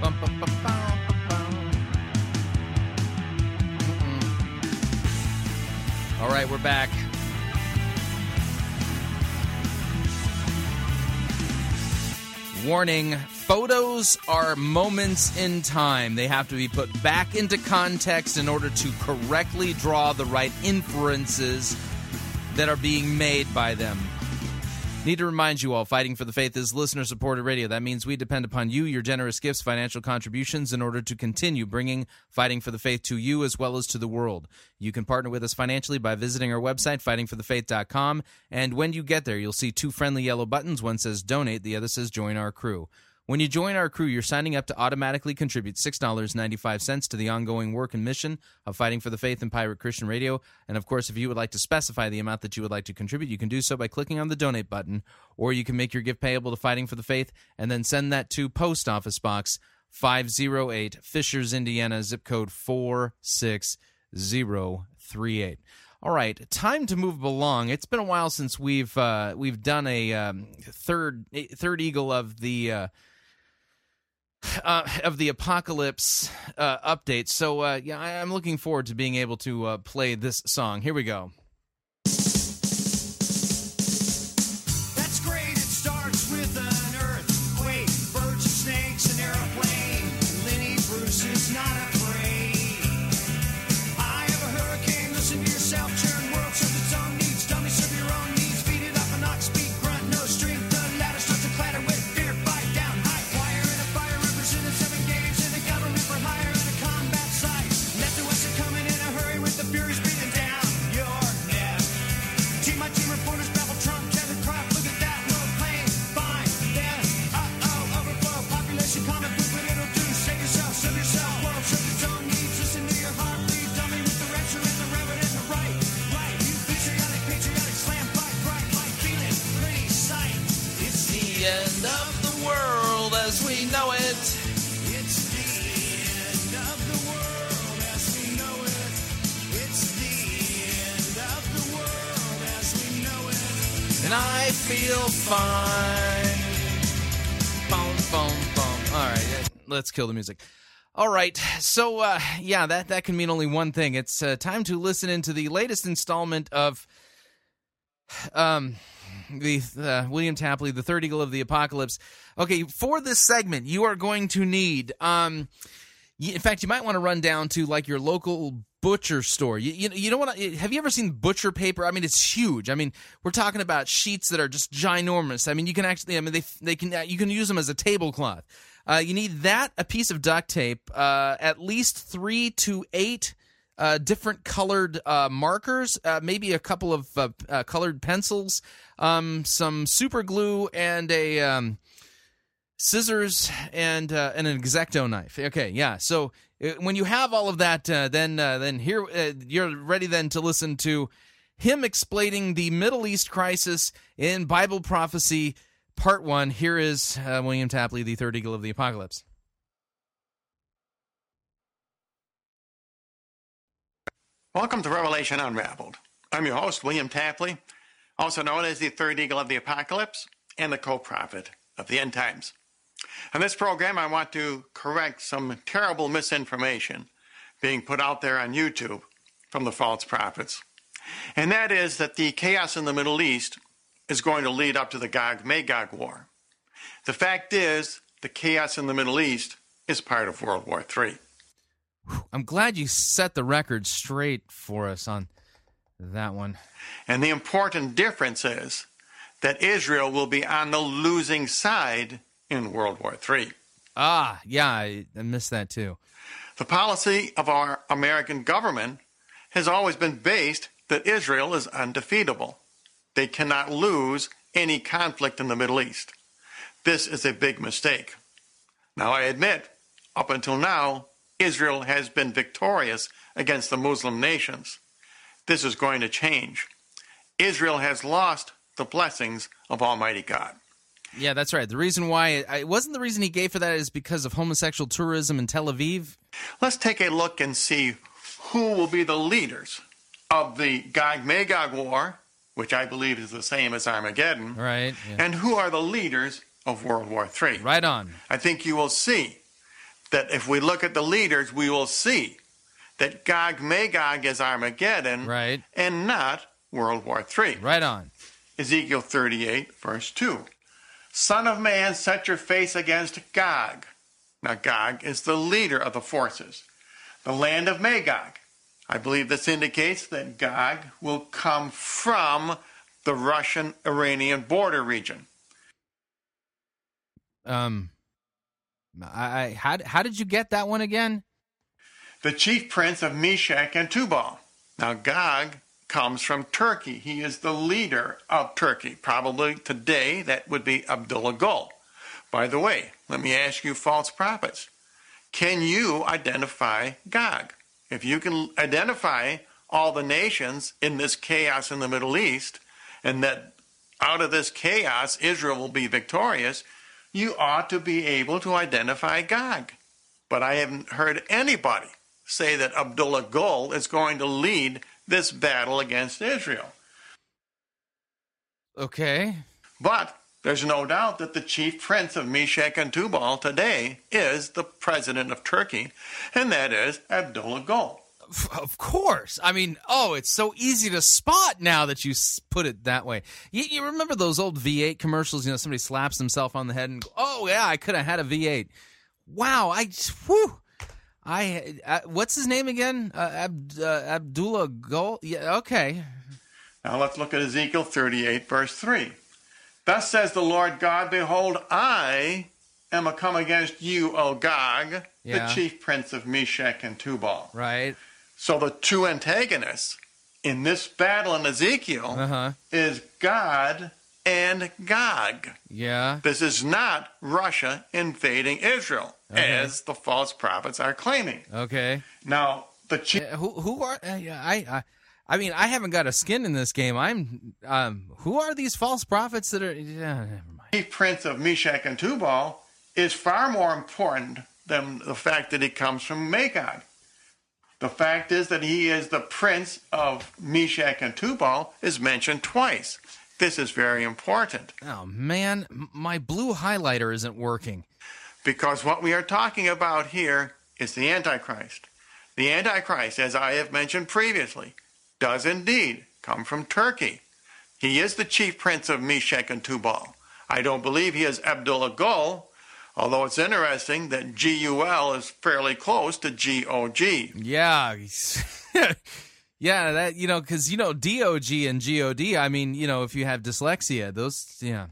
Bum, bum, bum, bum. All right, we're back. Warning, photos are moments in time. They have to be put back into context in order to correctly draw the right inferences that are being made by them. Need to remind you all, Fighting for the Faith is listener-supported radio. That means we depend upon you, your generous gifts, financial contributions, in order to continue bringing Fighting for the Faith to you as well as to the world. You can partner with us financially by visiting our website, fighting for the faith dot com, and when you get there, you'll see two friendly yellow buttons. One says Donate, the other says Join Our Crew. When you join our crew, you're signing up to automatically contribute six dollars and ninety-five cents to the ongoing work and mission of Fighting for the Faith and Pirate Christian Radio. And, of course, if you would like to specify the amount that you would like to contribute, you can do so by clicking on the Donate button, or you can make your gift payable to Fighting for the Faith and then send that to Post Office Box five oh eight, Fishers, Indiana, zip code four six zero three eight. All right, time to move along. It's been a while since we've uh, we've done a um, third a third Eagle of the... Uh, Uh, of the Apocalypse uh, update. So, uh, yeah, I, I'm looking forward to being able to uh, play this song. Here we go. That's great. It starts with an earthquake, birds and snakes, an airplane. Lenny Bruce is not afraid. I have a hurricane. Listen to yourself. Churn world, serve its own needs. Dummy, serve your own needs. Feed it up and not speak. Grunt, no strength. The ladder starts to clatter with. I feel fine. Boom, boom, boom. All right, let's kill the music. All right, so, uh, yeah, that, that can mean only one thing. It's uh, time to listen into the latest installment of um, the uh, William Tapley, the Third Eagle of the Apocalypse. Okay, for this segment, you are going to need... Um, in fact, you might want to run down to, like, your local butcher store. You, you, you know what? Have you ever seen butcher paper? I mean, it's huge. I mean, we're talking about sheets that are just ginormous. I mean, you can actually, I mean, they they can you can use them as a tablecloth. Uh, you need that, a piece of duct tape, uh, at least three to eight uh, different colored uh, markers, uh, maybe a couple of uh, uh, colored pencils, um, some super glue, and a... Um, Scissors and uh, and an X-Acto knife. Okay, yeah. So when you have all of that, uh, then uh, then here uh, you're ready then to listen to him explaining the Middle East crisis in Bible prophecy, part one. Here is uh, William Tapley, the Third Eagle of the Apocalypse. Welcome to Revelation Unraveled. I'm your host, William Tapley, also known as the Third Eagle of the Apocalypse and the co-prophet of the end times. On this program, I want to correct some terrible misinformation being put out there on YouTube from the false prophets. And that is that the chaos in the Middle East is going to lead up to the Gog-Magog war. The fact is, the chaos in the Middle East is part of World War Three. I'm glad you set the record straight for us on that one. And the important difference is that Israel will be on the losing side in World War Three. Ah, yeah, I missed that too. The policy of our American government has always been based that Israel is undefeatable. They cannot lose any conflict in the Middle East. This is a big mistake. Now, I admit, up until now, Israel has been victorious against the Muslim nations. This is going to change. Israel has lost the blessings of Almighty God. Yeah, that's right. The reason why, it wasn't the reason he gave for that is because of homosexual tourism in Tel Aviv. Let's take a look and see who will be the leaders of the Gog-Magog war, which I believe is the same as Armageddon, right? Yeah. And who are the leaders of World War Three. Right on. I think you will see that if we look at the leaders, we will see that Gog-Magog is Armageddon, right, and not World War Three. Right on. Ezekiel thirty-eight, verse two. Son of man, set your face against Gog. Now, Gog is the leader of the forces. The land of Magog. I believe this indicates that Gog will come from the Russian-Iranian border region. Um... I, I how, how did you get that one again? The chief prince of Meshach and Tubal. Now, Gog comes from Turkey. He is the leader of Turkey. Probably today, that would be Abdullah Gül. By the way, let me ask you false prophets. Can you identify Gog? If you can identify all the nations in this chaos in the Middle East, and that out of this chaos, Israel will be victorious, you ought to be able to identify Gog. But I haven't heard anybody say that Abdullah Gül is going to lead this battle against Israel. Okay. But there's no doubt that the chief prince of Meshach and Tubal today is the president of Turkey, and that is Abdullah Gül. Of course. I mean, oh, it's so easy to spot now that you put it that way. You, you remember those old V eight commercials? You know, somebody slaps himself on the head and, oh, yeah, I could have had a V eight. Wow, I, whew. I, I what's his name again? Uh, Ab, uh, Abdullah Gül? Yeah, okay. Now let's look at Ezekiel thirty-eight, verse three. Thus says the Lord God, behold, I am a come against you, O Gog, yeah, the chief prince of Meshach and Tubal. Right. So the two antagonists in this battle in Ezekiel uh-huh. is God and Gog. Yeah. This is not Russia invading Israel, okay, as the false prophets are claiming. Okay. Now, the chief... Uh, who, who are... Uh, yeah, I, I I mean, I haven't got a skin in this game. I'm... Um, who are these false prophets that are... Uh, never mind. The chief prince of Meshach and Tubal is far more important than the fact that he comes from Magog. The fact is that he is the prince of Meshach and Tubal is mentioned twice. This is very important. Oh, man, my blue highlighter isn't working. Because what we are talking about here is the Antichrist. The Antichrist, as I have mentioned previously, does indeed come from Turkey. He is the chief prince of Meshach and Tubal. I don't believe he is Abdullah Gül, although it's interesting that G U L is fairly close to G O G. Yeah. Yeah, that, you know, because, you know, D O G and G O D, I mean, you know, if you have dyslexia, those, yeah.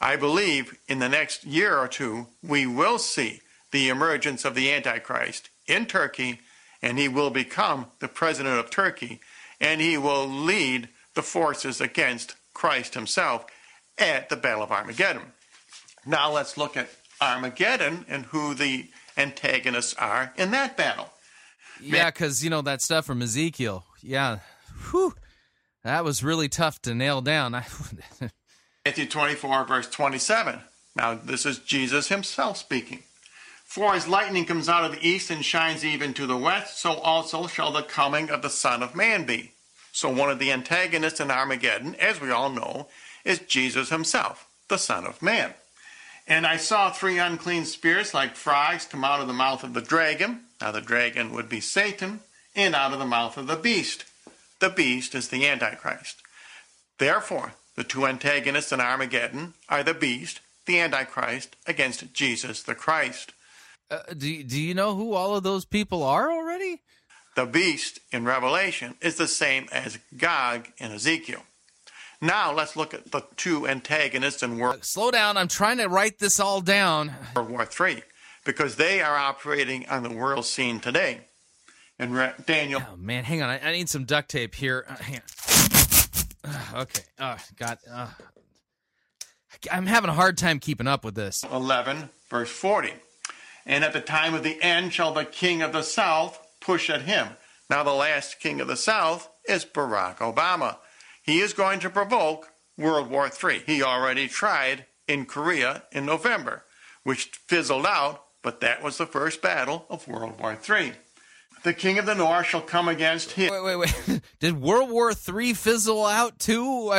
I believe in the next year or two, we will see the emergence of the Antichrist in Turkey, and he will become the president of Turkey, and he will lead the forces against Christ himself at the Battle of Armageddon. Now let's look at Armageddon and who the antagonists are in that battle. Yeah, because, you know, that stuff from Ezekiel, yeah, whew, that was really tough to nail down. Matthew twenty-four, verse twenty-seven. Now, this is Jesus himself speaking. For as lightning comes out of the east and shines even to the west, so also shall the coming of the Son of Man be. So one of the antagonists in Armageddon, as we all know, is Jesus himself, the Son of Man. And I saw three unclean spirits like frogs come out of the mouth of the dragon. Now the dragon would be Satan, and out of the mouth of the beast. The beast is the Antichrist. Therefore, the two antagonists in Armageddon are the beast, the Antichrist, against Jesus the Christ. Uh, do, do you know who all of those people are already? The beast in Revelation is the same as Gog in Ezekiel. Now let's look at the two antagonists in World War Three. Slow down. I'm trying to write this all down. World War Three, because they are operating on the world scene today. And Re- Daniel. Oh, man, hang on. I, I need some duct tape here. Uh, hang on. Uh, okay. Uh, God. Uh, I'm having a hard time keeping up with this. eleven, verse forty. And at the time of the end shall the king of the south push at him. Now the last king of the south is Barack Obama. He is going to provoke World War Three. He already tried in Korea in November, which fizzled out, but that was the first battle of World War Three. The king of the north shall come against him. Wait, wait, wait. Did World War Three fizzle out too?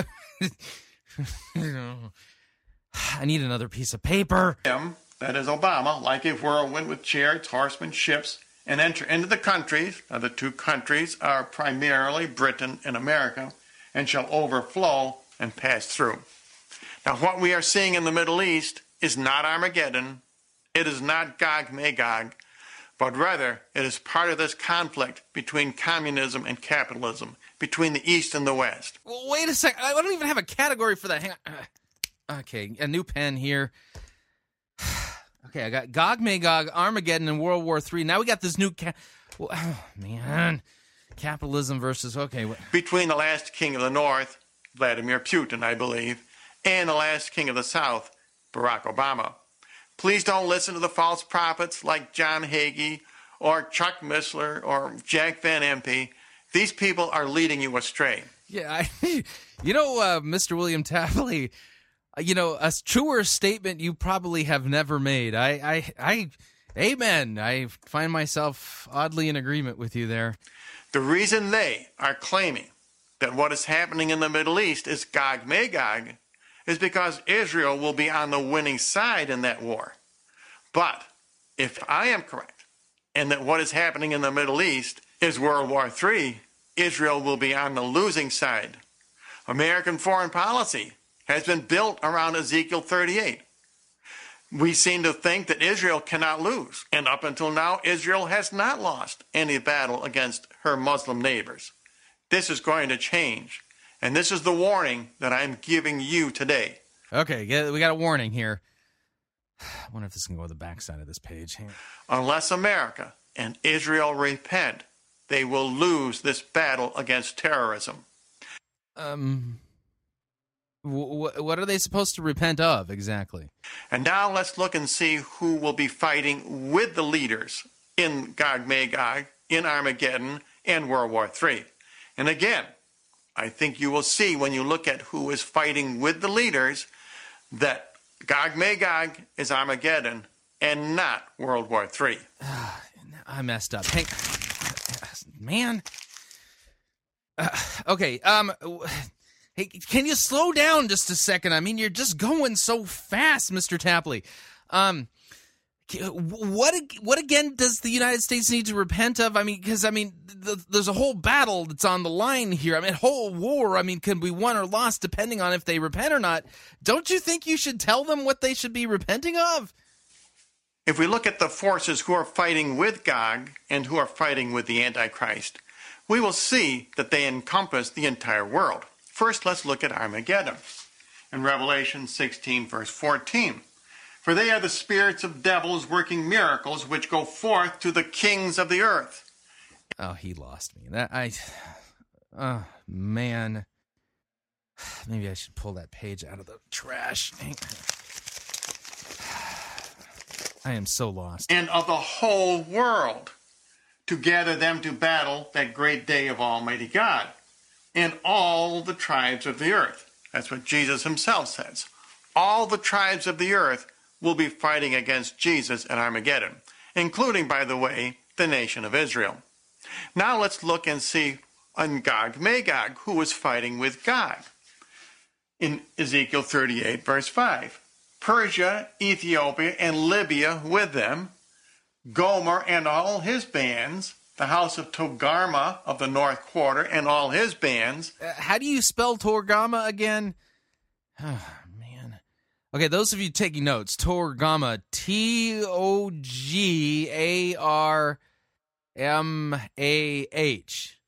I need another piece of paper. Him, that is Obama, like a whirlwind with chariots, horsemen, ships, and enter into the countries. Now the two countries are primarily Britain and America, and shall overflow and pass through. Now what we are seeing in the Middle East is not Armageddon, it is not Gog Magog, but rather it is part of this conflict between communism and capitalism, between the East and the West. Well, wait a second, I don't even have a category for that. Hang on. Okay, a new pen here. Okay, I got Gog Magog, Armageddon, and World War Three. Now we got this new... Ca- oh, man... Capitalism versus, okay. Wh- Between the last king of the north, Vladimir Putin, I believe, and the last king of the south, Barack Obama. Please don't listen to the false prophets like John Hagee or Chuck Missler or Jack Van Empe. These people are leading you astray. Yeah, I, you know, uh, Mister William Tapley, you know, a truer statement you probably have never made. I, I, I, amen. I find myself oddly in agreement with you there. The reason they are claiming that what is happening in the Middle East is Gog Magog is because Israel will be on the winning side in that war. But if I am correct, and that what is happening in the Middle East is World War Three, Israel will be on the losing side. American foreign policy has been built around Ezekiel thirty-eight. We seem to think that Israel cannot lose, and up until now, Israel has not lost any battle against her Muslim neighbors. This is going to change, and this is the warning that I'm giving you today. Okay, we got a warning here. I wonder if this can go to the backside of this page. Unless America and Israel repent, they will lose this battle against terrorism. Um... What are they supposed to repent of, exactly? And now let's look and see who will be fighting with the leaders in Gog Magog, in Armageddon, and World War Three. And again, I think you will see when you look at who is fighting with the leaders that Gog Magog is Armageddon and not World War Three. Uh, I messed up. Hey, man. Uh, okay, um... Hey, can you slow down just a second? I mean, you're just going so fast, Mister Tapley. Um, what what again does the United States need to repent of? I mean, because, I mean, the, there's a whole battle that's on the line here. I mean, whole war, I mean, can be won or lost depending on if they repent or not. Don't you think you should tell them what they should be repenting of? If we look at the forces who are fighting with Gog and who are fighting with the Antichrist, we will see that they encompass the entire world. First, let's look at Armageddon in Revelation sixteen, verse fourteen. For they are the spirits of devils working miracles which go forth to the kings of the earth. Oh, he lost me. That I, oh, man. Maybe I should pull that page out of the trash. I am so lost. And of the whole world, to gather them to battle that great day of Almighty God, and all the tribes of the earth. That's what Jesus himself says. All the tribes of the earth will be fighting against Jesus at Armageddon, including, by the way, the nation of Israel. Now let's look and see on Gog Magog, who was fighting with Gog. In Ezekiel thirty-eight, verse five, Persia, Ethiopia, and Libya with them, Gomer and all his bands, the house of Togarma of the north quarter and all his bands. Uh, how do you spell Togarma again? Oh, man. Okay, those of you taking notes, Togarma, T O G A R M A H.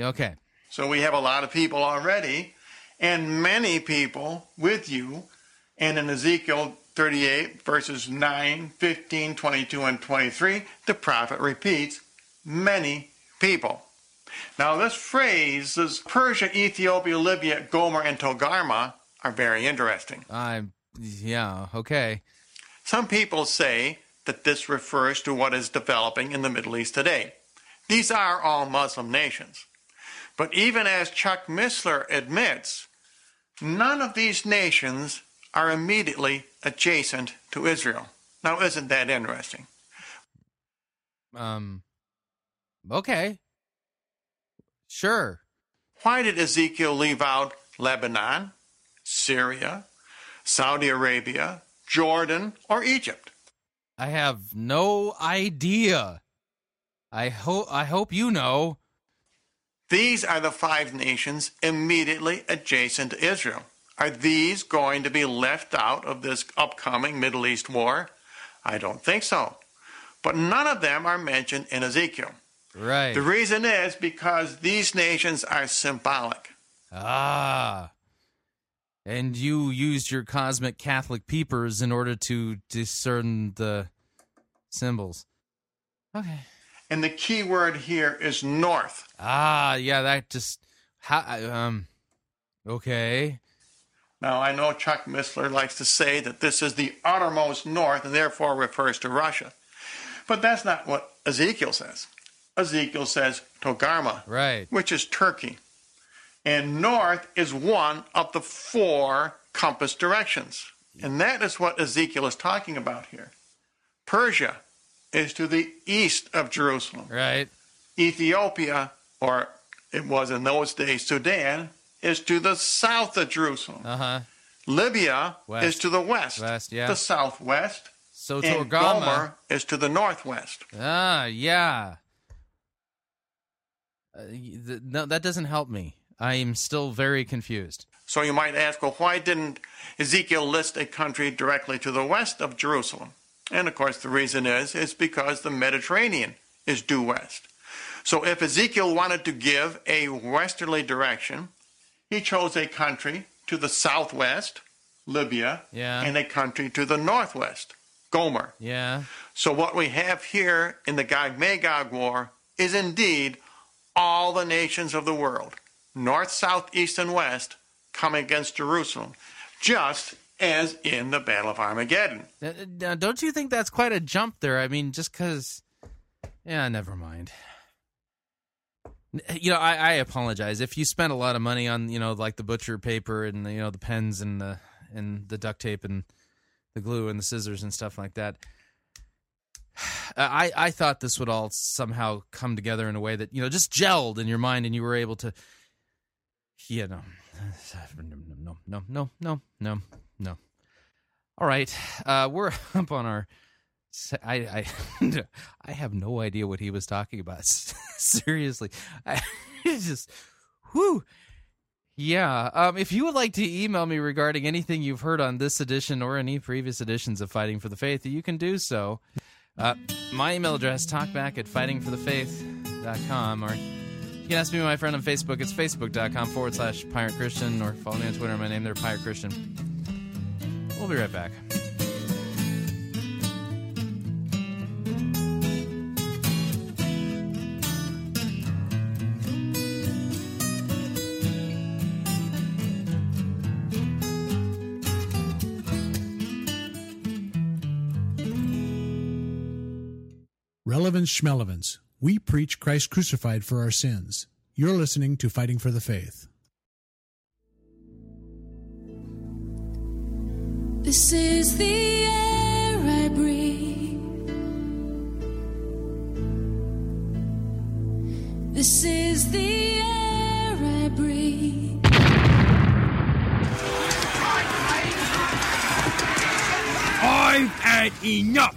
Okay. So we have a lot of people already, and many people with you, and in Ezekiel thirty-eight, verses nine, fifteen, twenty-two, and twenty-three, the prophet repeats, many people. Now this phrase, this Persia, Ethiopia, Libya, Gomer, and Togarma are very interesting. Uh, yeah, okay. Some people say that this refers to what is developing in the Middle East today. These are all Muslim nations. But even as Chuck Missler admits, none of these nations are immediately adjacent to Israel. Now, isn't that interesting? Um, okay. Sure. Why did Ezekiel leave out Lebanon, Syria, Saudi Arabia, Jordan, or Egypt? I have no idea. I hope I hope you know. These are the five nations immediately adjacent to Israel. Are these going to be left out of this upcoming Middle East war? I don't think so. But none of them are mentioned in Ezekiel. Right. The reason is because these nations are symbolic. Ah. And you used your cosmic Catholic peepers in order to discern the symbols. Okay. And the key word here is north. Ah, yeah, that just... How, um, okay... Now, I know Chuck Missler likes to say that this is the uttermost north and therefore refers to Russia. But that's not what Ezekiel says. Ezekiel says Togarma, right, which is Turkey. And north is one of the four compass directions. And that is what Ezekiel is talking about here. Persia is to the east of Jerusalem. Right. Ethiopia, or it was in those days Sudan, is to the south of Jerusalem. Uh-huh. Libya west. Is to the west, west yeah. the southwest, so and Gomer is to the northwest. Ah, yeah. Uh, th- no, that doesn't help me. I am still very confused. So you might ask, well, why didn't Ezekiel list a country directly to the west of Jerusalem? And, of course, the reason is it's because the Mediterranean is due west. So if Ezekiel wanted to give a westerly direction, he chose a country to the southwest, Libya, yeah. and a country to the northwest, Gomer. Yeah. So what we have here in the Gog-Magog War is indeed all the nations of the world, north, south, east, and west, coming against Jerusalem, just as in the Battle of Armageddon. Now, don't you think that's quite a jump there? I mean, just because... Yeah, never mind. You know, I, I apologize if you spent a lot of money on, you know, like the butcher paper and the, you know, the pens and the and the duct tape and the glue and the scissors and stuff like that. I I thought this would all somehow come together in a way that, you know, just gelled in your mind and you were able to, you know, no, no, no, no, no, no. All right, uh, we're up on our. I, I I have no idea what he was talking about. Seriously, I it's just whoo, yeah. Um, if you would like to email me regarding anything you've heard on this edition or any previous editions of Fighting for the Faith, you can do so. Uh, my email address: talkback at fighting for the faith dot com, or you can ask me, my friend, on Facebook. It's facebook.com forward slash Pirate Christian, or follow me on Twitter. My name there, Pirate Christian. We'll be right back. Relevance Schmelevance. We preach Christ crucified for our sins. You're listening to Fighting for the Faith. This is the air I breathe. This is the air I breathe. I've had enough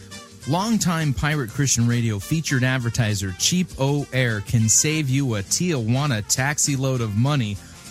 Longtime Pirate Christian Radio featured advertiser Cheap O Air can save you a Tijuana taxi load of money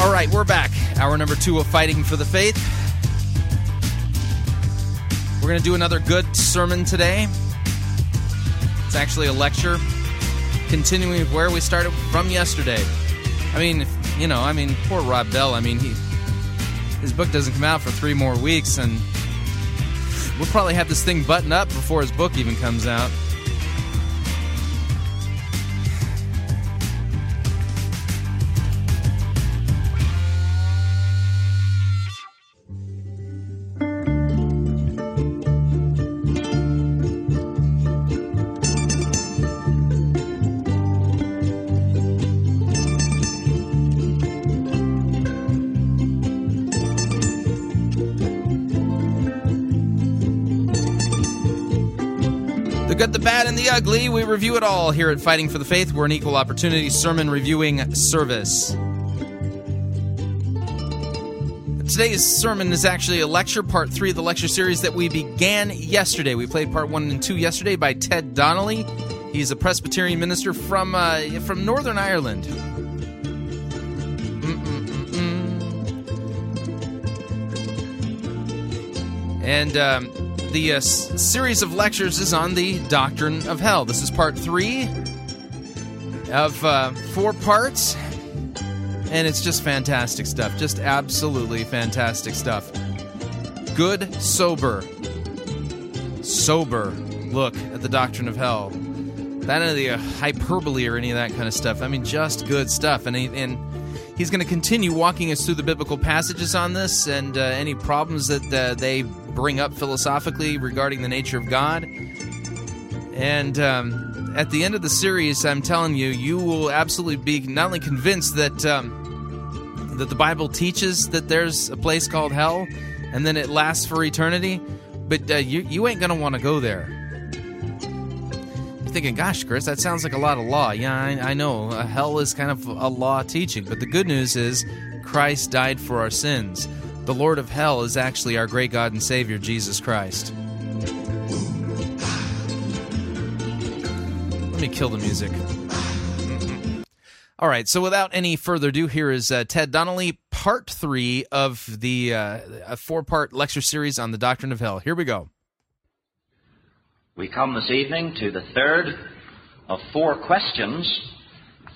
All right, we're back. Hour number two of Fighting for the Faith. We're going to do another good sermon today. It's actually a lecture, continuing where we started from yesterday. I mean, you know, I mean, poor Rob Bell. I mean, he his book doesn't come out for three more weeks, and we'll probably have this thing buttoned up before his book even comes out. The bad and the ugly, we review it all here at Fighting for the Faith. We're an equal opportunity sermon reviewing service. Today's sermon is actually a lecture, part three of the lecture series that we began yesterday. We played part one and two yesterday by Ted Donnelly. He's a Presbyterian minister from uh, from Northern Ireland. Mm-mm-mm-mm. And um The uh, series of lectures is on the doctrine of hell. This is part three of uh, four parts, and it's just fantastic stuff. Just absolutely fantastic stuff. Good, sober, sober look at the doctrine of hell. Not any of the hyperbole or any of that kind of stuff. I mean, just good stuff. And, he, and he's going to continue walking us through the biblical passages on this and uh, any problems that uh, they bring up philosophically regarding the nature of God. And um, at the end of the series, I'm telling you, you will absolutely be not only convinced that um, that the Bible teaches that there's a place called hell and then it lasts for eternity, but uh, you, you ain't going to want to go there. You're thinking, gosh, Chris, that sounds like a lot of law. Yeah, I, I know. Uh, hell is kind of a law teaching, but the good news is Christ died for our sins. The Lord of hell is actually our great God and Savior, Jesus Christ. Let me kill the music. All right, so without any further ado, here is uh, Ted Donnelly, part three of the uh, four-part lecture series on the doctrine of hell. Here we go. We come this evening to the third of four questions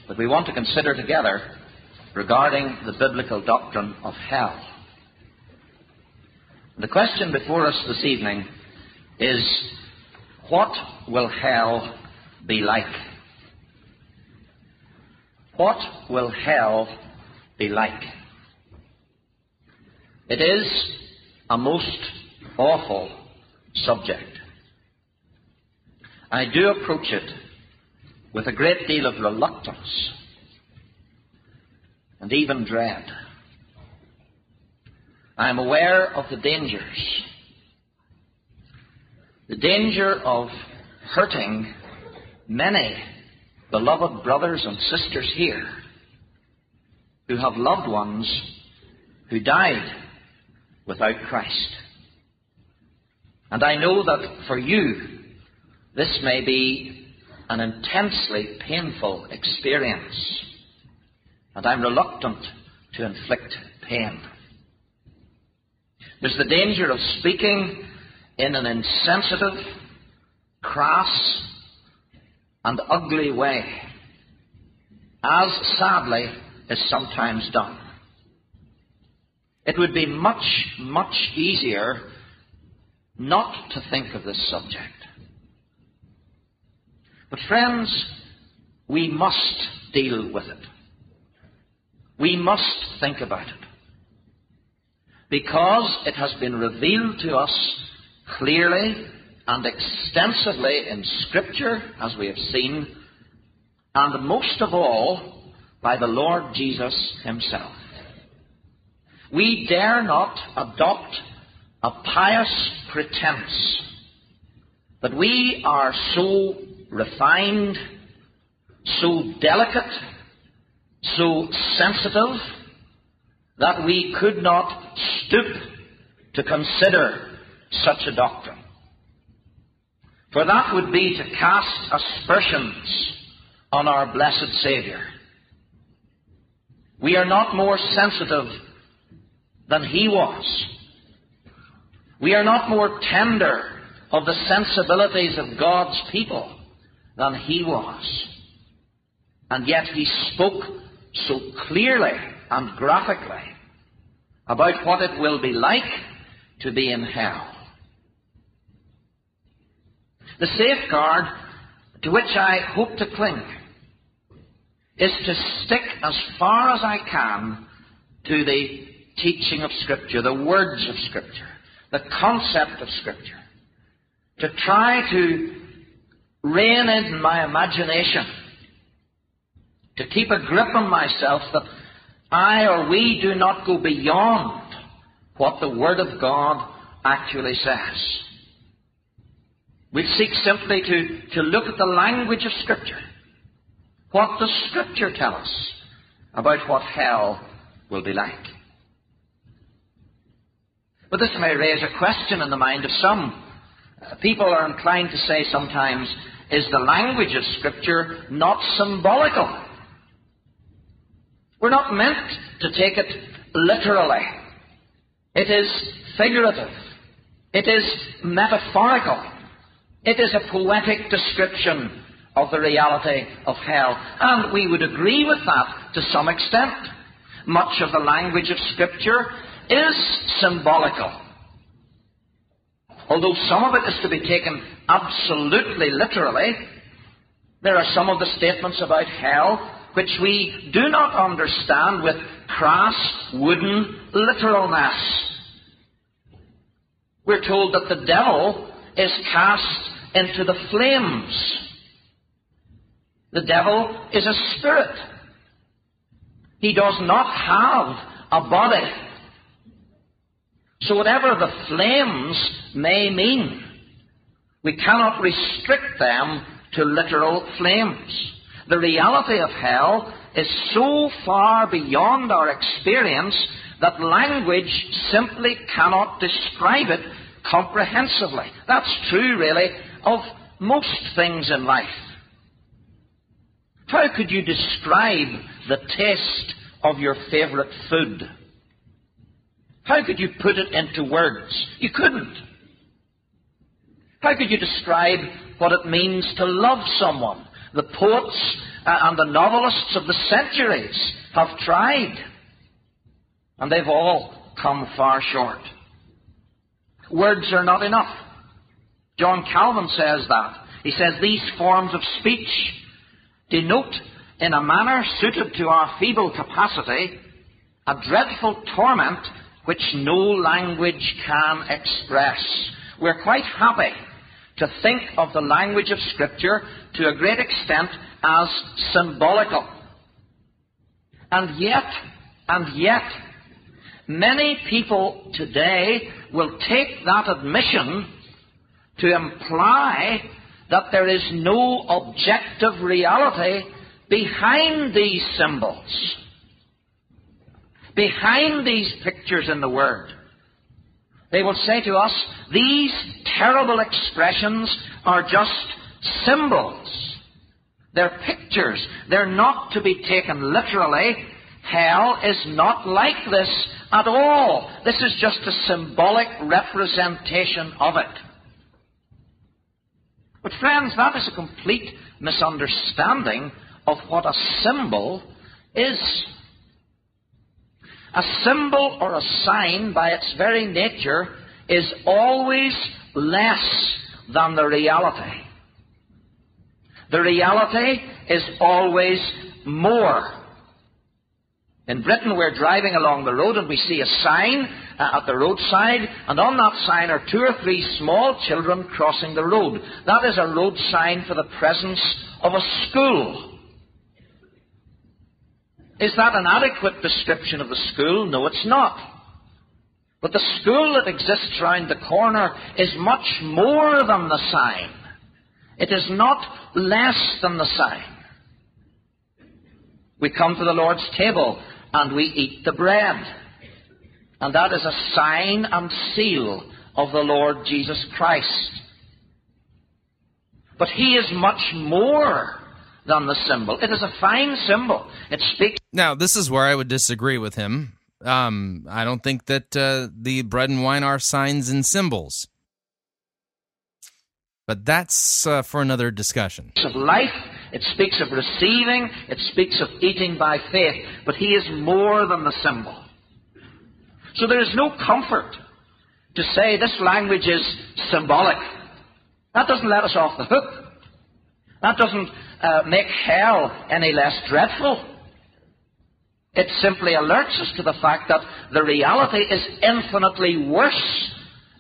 that we want to consider together regarding the biblical doctrine of hell. The question before us this evening is, What will hell be like? What will hell be like? It is a most awful subject. I do approach it with a great deal of reluctance and even dread. I am aware of the dangers. The danger of hurting many beloved brothers and sisters here who have loved ones who died without Christ. And I know that for you, this may be an intensely painful experience, and I'm reluctant to inflict pain. There's the danger of speaking in an insensitive, crass, and ugly way, as sadly is sometimes done. It would be much, much easier not to think of this subject. But friends, we must deal with it. We must think about it, because it has been revealed to us clearly and extensively in Scripture, as we have seen, and most of all by the Lord Jesus himself. We dare not adopt a pious pretense that we are so refined, so delicate, so sensitive, that we could not stoop to consider such a doctrine. For that would be to cast aspersions on our blessed Saviour. We are not more sensitive than he was. We are not more tender of the sensibilities of God's people than he was. And yet he spoke so clearly and graphically about what it will be like to be in hell. The safeguard to which I hope to cling is to stick as far as I can to the teaching of Scripture, the words of Scripture, the concept of Scripture, to try to rein in my imagination, to keep a grip on myself that I or we do not go beyond what the Word of God actually says. We seek simply to, to look at the language of Scripture. What does Scripture tell us about what hell will be like? But this may raise a question in the mind of some. People are inclined to say sometimes, is the language of Scripture not symbolical? We're not meant to take it literally. It is figurative. It is metaphorical. It is a poetic description of the reality of hell. And we would agree with that to some extent. Much of the language of Scripture is symbolical, although some of it is to be taken absolutely literally. There are some of the statements about hell which we do not understand with crass, wooden literalness. We're told that the devil is cast into the flames. The devil is a spirit. He does not have a body. So whatever the flames may mean, we cannot restrict them to literal flames. The reality of hell is so far beyond our experience that language simply cannot describe it comprehensively. That's true, really, of most things in life. How could you describe the taste of your favourite food? How could you put it into words? You couldn't. How could you describe what it means to love someone? The poets and the novelists of the centuries have tried, and they've all come far short. Words are not enough. John Calvin says that. He says, these forms of speech denote in a manner suited to our feeble capacity a dreadful torment which no language can express. We're quite happy to think of the language of Scripture to a great extent as symbolical. And yet, and yet, many people today will take that admission to imply that there is no objective reality behind these symbols, behind these pictures in the Word. They will say to us, these terrible expressions are just symbols. They're pictures. They're not to be taken literally. Hell is not like this at all. This is just a symbolic representation of it. But friends, that is a complete misunderstanding of what a symbol is. A symbol or a sign, by its very nature, is always less than the reality. The reality is always more. In Britain, we're driving along the road and we see a sign uh, at the roadside, and on that sign are two or three small children crossing the road. That is a road sign for the presence of a school. Is that an adequate description of the school? No, it's not. But the school that exists round the corner is much more than the sign. It is not less than the sign. We come to the Lord's table and we eat the bread. And that is a sign and seal of the Lord Jesus Christ. But he is much more than the symbol. It is a fine symbol. It speaks. Now, this is where I would disagree with him. Um, I don't think that uh, the bread and wine are signs and symbols. But that's uh, for another discussion. It speaks of life, it speaks of receiving, it speaks of eating by faith, but he is more than the symbol. So there is no comfort to say this language is symbolic. That doesn't let us off the hook. That doesn't uh, make hell any less dreadful. It simply alerts us to the fact that the reality is infinitely worse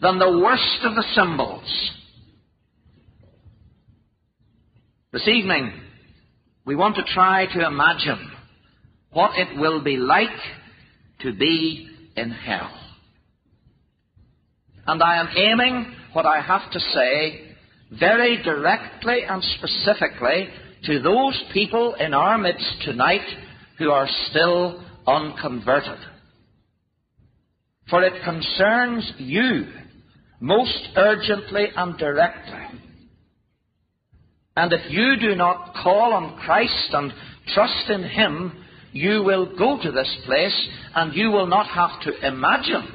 than the worst of the symbols. This evening, we want to try to imagine what it will be like to be in hell. And I am aiming what I have to say very directly and specifically to those people in our midst tonight who are still unconverted. For it concerns you most urgently and directly. And if you do not call on Christ and trust in Him, you will go to this place and you will not have to imagine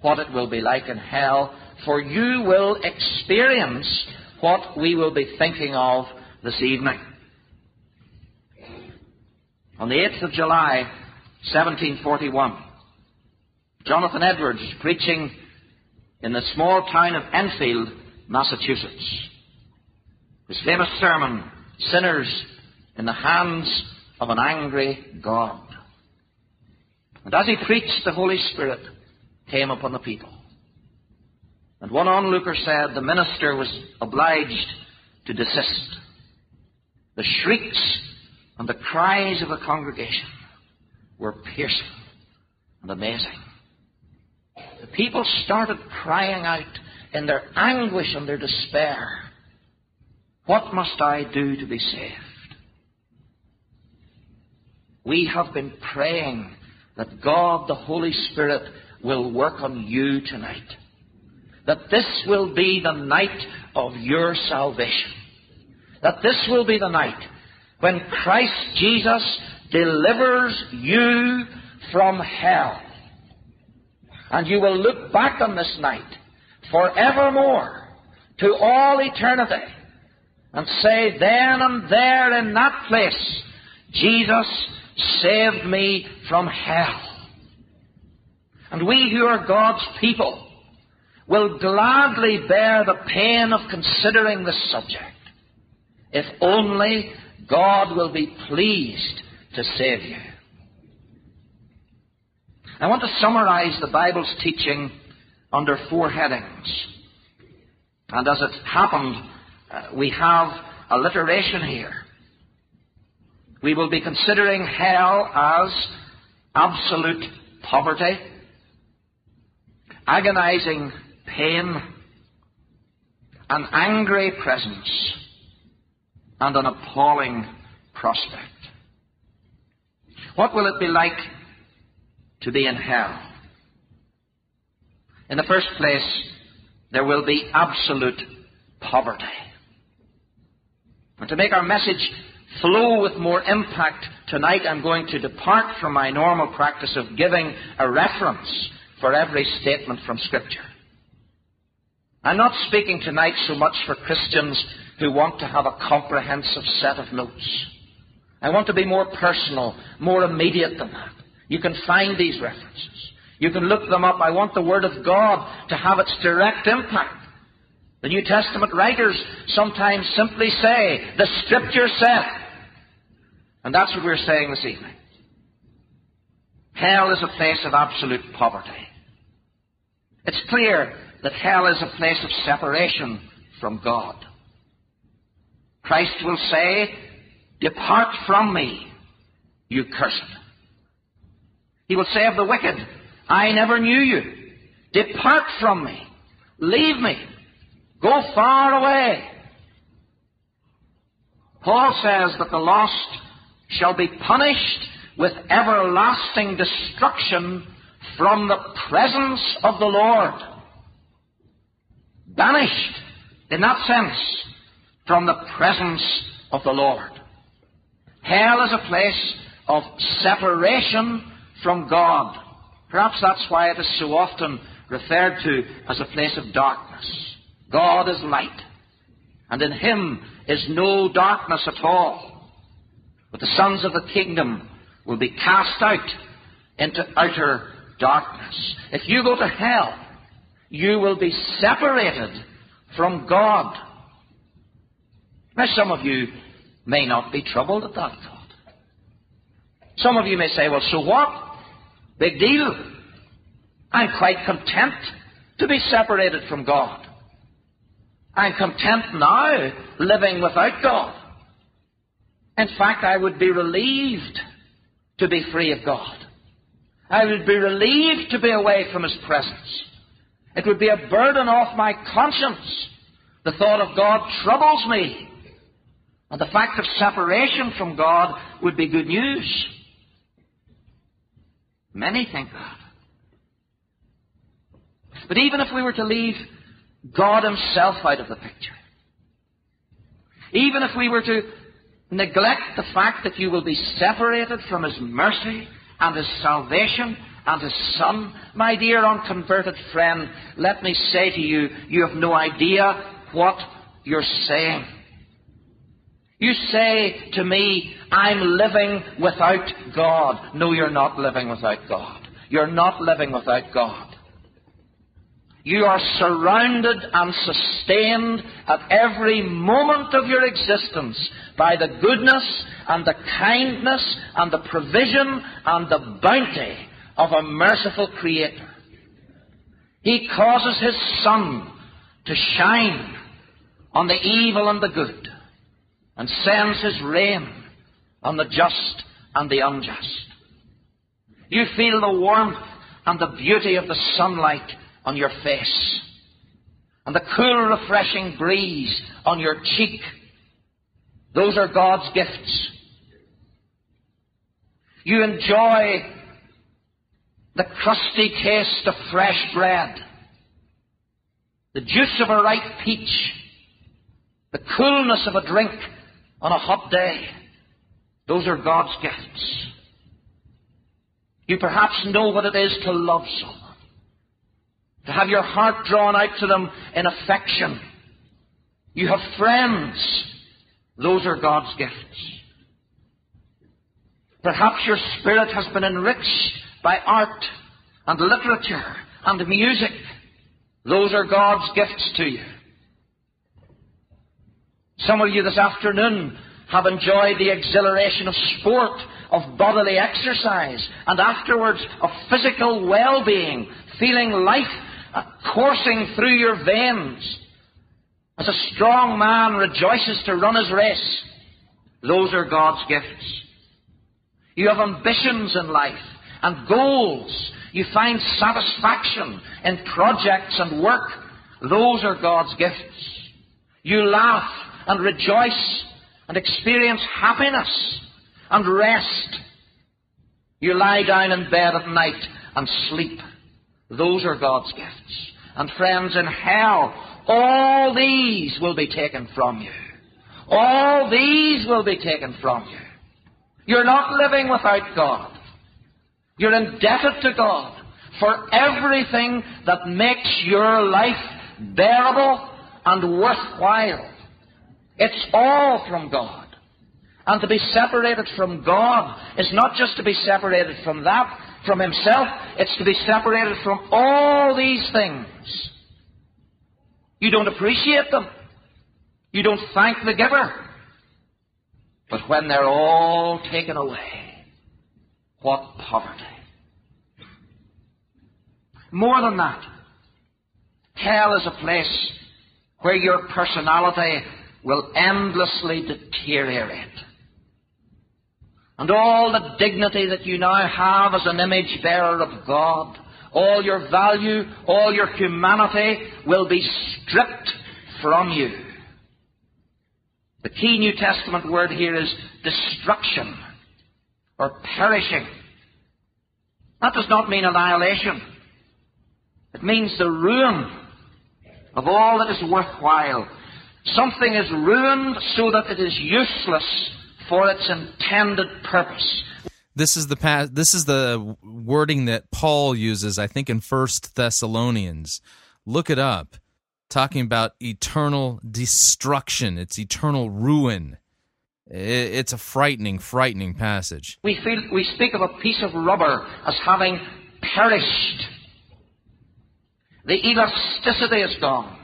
what it will be like in hell, for you will experience what we will be thinking of this evening. On the eighth of July, seventeen forty-one, Jonathan Edwards was preaching in the small town of Enfield, Massachusetts. His famous sermon, Sinners in the Hands of an Angry God. And as he preached, the Holy Spirit came upon the people. And one onlooker said the minister was obliged to desist. The shrieks and the cries of the congregation were piercing and amazing. The people started crying out in their anguish and their despair, "What must I do to be saved?" We have been praying that God, the Holy Spirit, will work on you tonight. That this will be the night of your salvation. That this will be the night when Christ Jesus delivers you from hell. And you will look back on this night forevermore to all eternity and say, then and there in that place, Jesus saved me from hell. And we who are God's people will gladly bear the pain of considering the subject, if only God will be pleased to save you. I want to summarize the Bible's teaching under four headings. And as it happened, uh, we have alliteration here. We will be considering hell as absolute poverty, agonizing pain, an angry presence, and an appalling prospect. What will it be like to be in hell? In the first place, there will be absolute poverty. And to make our message flow with more impact tonight, I'm going to depart from my normal practice of giving a reference for every statement from Scripture. I'm not speaking tonight so much for Christians who want to have a comprehensive set of notes. I want to be more personal, more immediate than that. You can find these references. You can look them up. I want the Word of God to have its direct impact. The New Testament writers sometimes simply say, the Scripture said. And that's what we're saying this evening. Hell is a place of absolute poverty. It's clear that hell is a place of separation from God. Christ will say, depart from me, you cursed. He will say of the wicked, I never knew you. Depart from me. Leave me. Go far away. Paul says that the lost shall be punished with everlasting destruction from the presence of the Lord. Banished, in that sense, from the presence of the Lord. Hell is a place of separation from God. Perhaps that's why it is so often referred to as a place of darkness. God is light, and in him is no darkness at all. But the sons of the kingdom will be cast out into outer darkness. If you go to hell, you will be separated from God. Now, some of you may not be troubled at that thought. Some of you may say, well, so what? Big deal. I'm quite content to be separated from God. I'm content now living without God. In fact, I would be relieved to be free of God. I would be relieved to be away from his presence. It would be a burden off my conscience. The thought of God troubles me. And the fact of separation from God would be good news. Many think that. But even if we were to leave God himself out of the picture, even if we were to neglect the fact that you will be separated from his mercy and his salvation and his Son, my dear unconverted friend, let me say to you, you have no idea what you're saying. You say to me, I'm living without God. No, you're not living without God. You're not living without God. You are surrounded and sustained at every moment of your existence by the goodness and the kindness and the provision and the bounty of a merciful Creator. He causes his sun to shine on the evil and the good, and sends his rain on the just and the unjust. You feel the warmth and the beauty of the sunlight on your face, and the cool, refreshing breeze on your cheek. Those are God's gifts. You enjoy the crusty taste of fresh bread, the juice of a ripe peach, the coolness of a drink on a hot day. Those are God's gifts. You perhaps know what it is to love someone, to have your heart drawn out to them in affection. You have friends. Those are God's gifts. Perhaps your spirit has been enriched by art and literature and music. Those are God's gifts to you. Some of you this afternoon have enjoyed the exhilaration of sport, of bodily exercise, and afterwards of physical well-being, feeling life coursing through your veins. As a strong man rejoices to run his race, those are God's gifts. You have ambitions in life and goals. You find satisfaction in projects and work. Those are God's gifts. You laugh and rejoice and experience happiness and rest. You lie down in bed at night and sleep. Those are God's gifts. And friends, in hell, all these will be taken from you. All these will be taken from you. You're not living without God. You're indebted to God for everything that makes your life bearable and worthwhile. It's all from God. And to be separated from God is not just to be separated from that, from Himself. It's to be separated from all these things. You don't appreciate them. You don't thank the giver. But when they're all taken away, what poverty. More than that, hell is a place where your personality will endlessly deteriorate. And all the dignity that you now have as an image bearer of God, all your value, all your humanity will be stripped from you. The key New Testament word here is destruction or perishing. That does not mean annihilation. It means the ruin of all that is worthwhile. Something is ruined so that it is useless for its intended purpose. This is the pa- this is the wording that Paul uses, I think, in First Thessalonians. Look it up. Talking about eternal destruction. It's eternal ruin. It's a frightening, frightening passage. We feel, we speak of a piece of rubber as having perished. The elasticity is gone.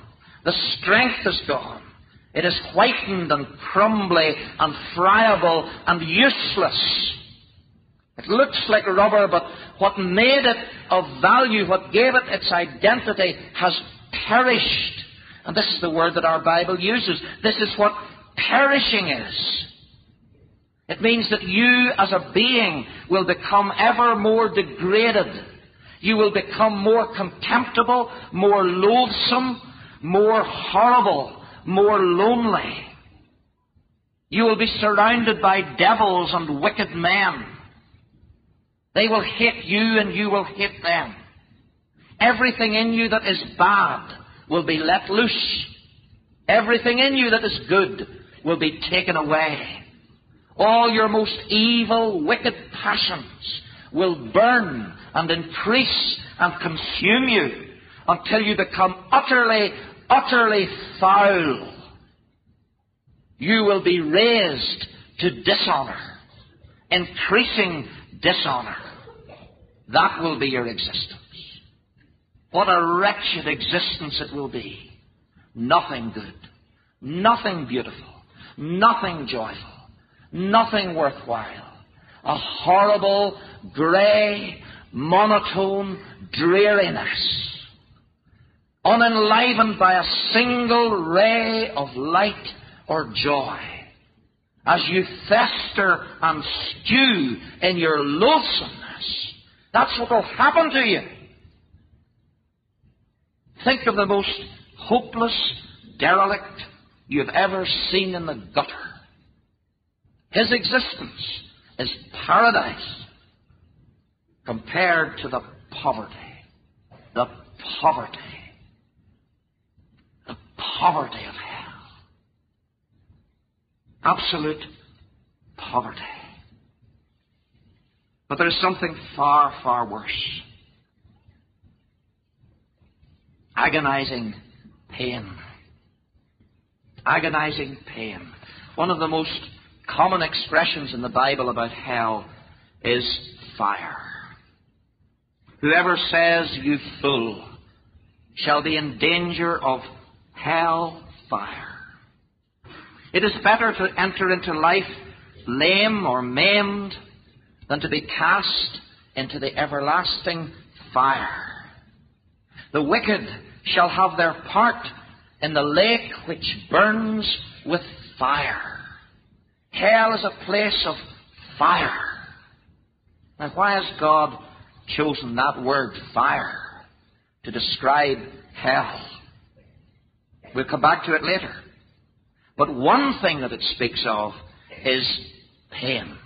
The strength is gone. It is whitened and crumbly and friable and useless. It looks like rubber, but what made it of value, what gave it its identity, has perished. And this is the word that our Bible uses. This is what perishing is. It means that you as a being will become ever more degraded. You will become more contemptible, more loathsome, more horrible, more lonely. You will be surrounded by devils and wicked men. They will hate you and you will hate them. Everything in you that is bad will be let loose. Everything in you that is good will be taken away. All your most evil, wicked passions will burn and increase and consume you until you become utterly Utterly foul. You will be raised to dishonour, increasing dishonour. That will be your existence. What a wretched existence it will be. Nothing good, nothing beautiful, nothing joyful, nothing worthwhile. A horrible, grey, monotone dreariness. Unenlivened by a single ray of light or joy. As you fester and stew in your loathsomeness, that's what will happen to you. Think of the most hopeless derelict you've ever seen in the gutter. His existence is paradise compared to the poverty. The poverty. Poverty of hell. Absolute poverty. But there is something far, far worse. Agonizing pain. Agonizing pain. One of the most common expressions in the Bible about hell is fire. Whoever says, "You fool," shall be in danger of hell fire. It is better to enter into life lame or maimed than to be cast into the everlasting fire. The wicked shall have their part in the lake which burns with fire. Hell is a place of fire. Now, why has God chosen that word fire to describe hell? We'll come back to it later. But one thing that it speaks of is pain.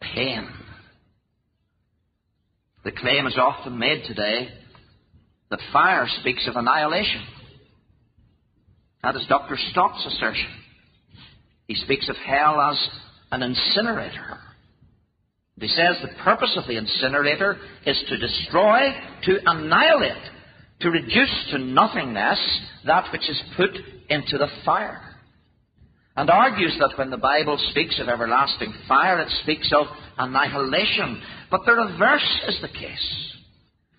Pain. The claim is often made today that fire speaks of annihilation. That is Doctor Stott's assertion. He speaks of hell as an incinerator. He says the purpose of the incinerator is to destroy, to annihilate, to reduce to nothingness that which is put into the fire. And argues that when the Bible speaks of everlasting fire, it speaks of annihilation. But the reverse is the case.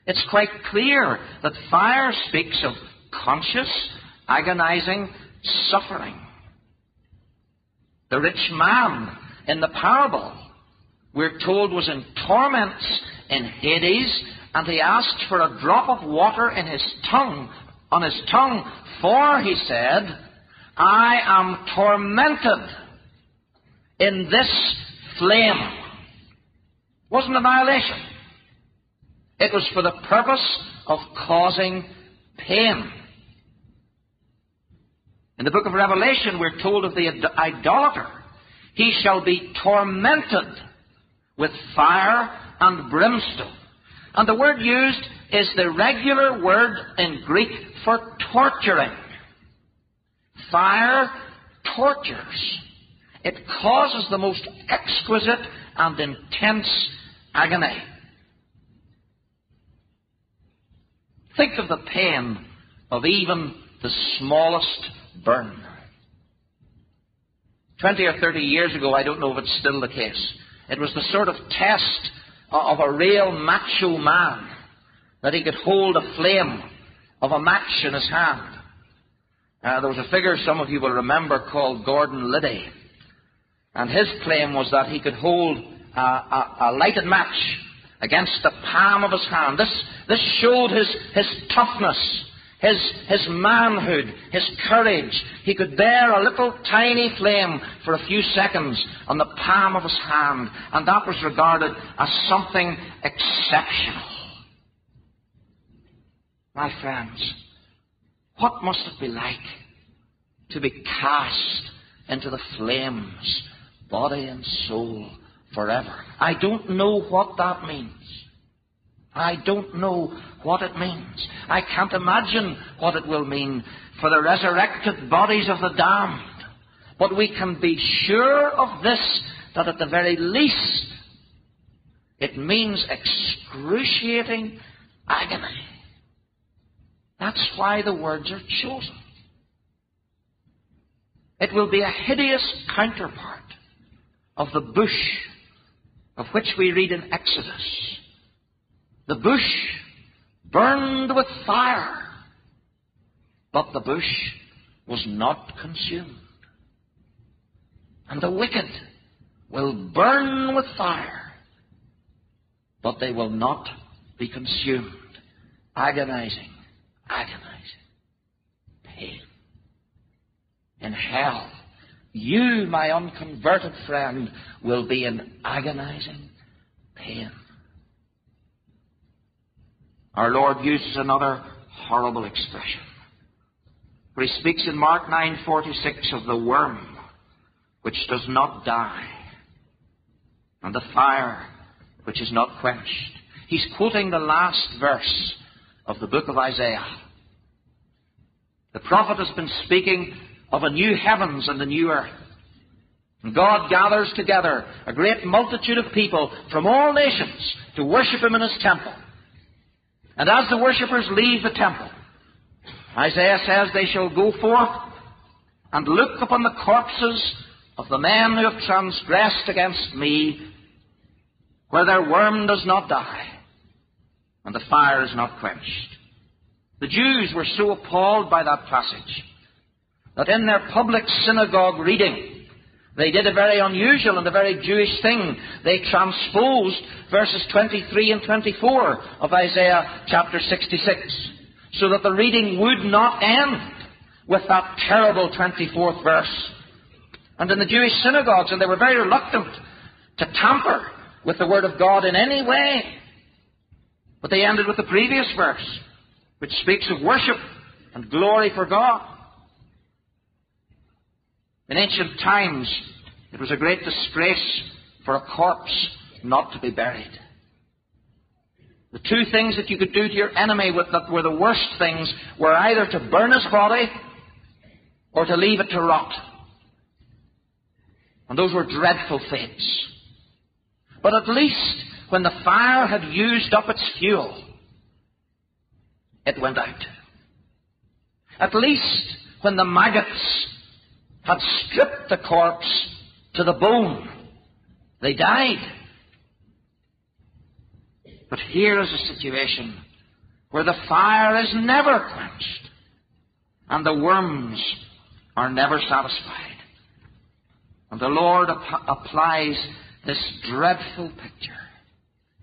It's quite clear that fire speaks of conscious, agonizing suffering. The rich man in the parable, we're told, was in torments in Hades, and he asked for a drop of water in his tongue, on his tongue, for, he said, I am tormented in this flame. It wasn't annihilation. It was for the purpose of causing pain. In the book of Revelation, we're told of the idolater. He shall be tormented with fire and brimstone. And the word used is the regular word in Greek for torturing. Fire tortures. It causes the most exquisite and intense agony. Think of the pain of even the smallest burn. Twenty or thirty years ago, I don't know if it's still the case, it was the sort of test of a real macho man that he could hold a flame of a match in his hand. Uh, there was a figure some of you will remember called Gordon Liddy, and his claim was that he could hold a, a, a lighted match against the palm of his hand. This, this showed his, his toughness. His, his manhood, his courage. He could bear a little tiny flame for a few seconds on the palm of his hand, and that was regarded as something exceptional. My friends, what must it be like to be cast into the flames, body and soul, forever? I don't know what that means. I don't know what it means. I can't imagine what it will mean for the resurrected bodies of the damned. But we can be sure of this, that at the very least, it means excruciating agony. That's why the words are chosen. It will be a hideous counterpart of the bush, of which we read in Exodus. The bush burned with fire, but the bush was not consumed. And the wicked will burn with fire, but they will not be consumed. Agonizing, agonizing pain. In hell, you, my unconverted friend, will be in agonizing pain. Our Lord uses another horrible expression, for he speaks in Mark nine forty-six of the worm which does not die and the fire which is not quenched. He's quoting the last verse of the book of Isaiah. The prophet has been speaking of a new heavens and a new earth. And God gathers together a great multitude of people from all nations to worship him in his temple. And as the worshippers leave the temple, Isaiah says they shall go forth and look upon the corpses of the men who have transgressed against me, where their worm does not die, and the fire is not quenched. The Jews were so appalled by that passage that in their public synagogue reading, they did a very unusual and a very Jewish thing. They transposed verses twenty-three and twenty-four of Isaiah chapter sixty-six, so that the reading would not end with that terrible twenty-fourth verse. And in the Jewish synagogues, and they were very reluctant to tamper with the Word of God in any way, but they ended with the previous verse, which speaks of worship and glory for God. In ancient times, it was a great disgrace for a corpse not to be buried. The two things that you could do to your enemy that were the worst things were either to burn his body or to leave it to rot. And those were dreadful fates. But at least when the fire had used up its fuel, it went out. At least when the maggots had stripped the corpse to the bone, they died. But here is a situation where the fire is never quenched and the worms are never satisfied. And the Lord ap- applies this dreadful picture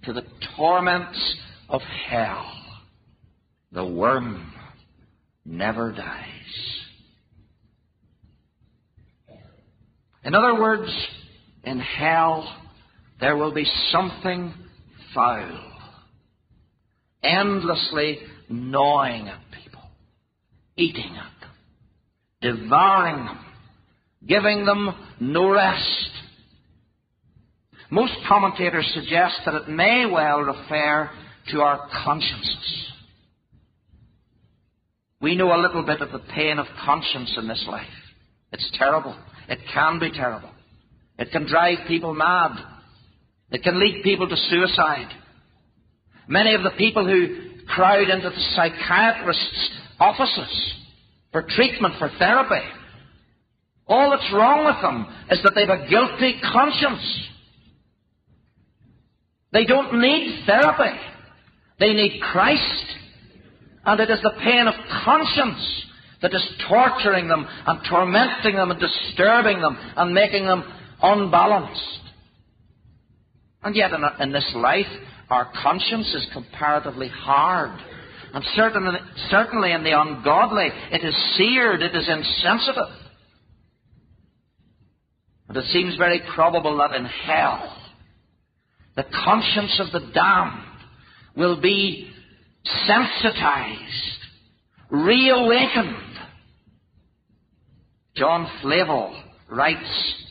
to the torments of hell. The worm never dies. In other words, in hell there will be something foul, endlessly gnawing at people, eating at them, devouring them, giving them no rest. Most commentators suggest that it may well refer to our consciences. We know a little bit of the pain of conscience in this life. It's terrible. It can be terrible. It can drive people mad. It can lead people to suicide. Many of the people who crowd into the psychiatrists' offices for treatment, for therapy, all that's wrong with them is that they've a guilty conscience. They don't need therapy. They need Christ. And it is the pain of conscience that is torturing them and tormenting them and disturbing them and making them unbalanced. And yet in, a, in this life, our conscience is comparatively hard. And certainly, certainly in the ungodly, it is seared, it is insensitive. And it seems very probable that in hell, the conscience of the damned will be sensitized, reawakened. John Flavel writes,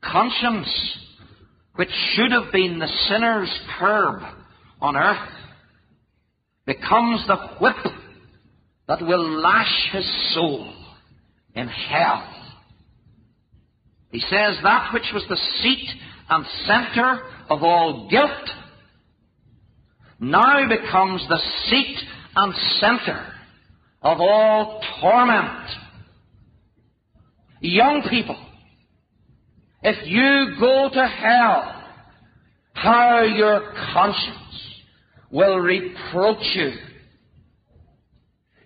conscience, which should have been the sinner's curb on earth, becomes the whip that will lash his soul in hell. He says that which was the seat and center of all guilt now becomes the seat and center of all torment. Young people, if you go to hell, how your conscience will reproach you.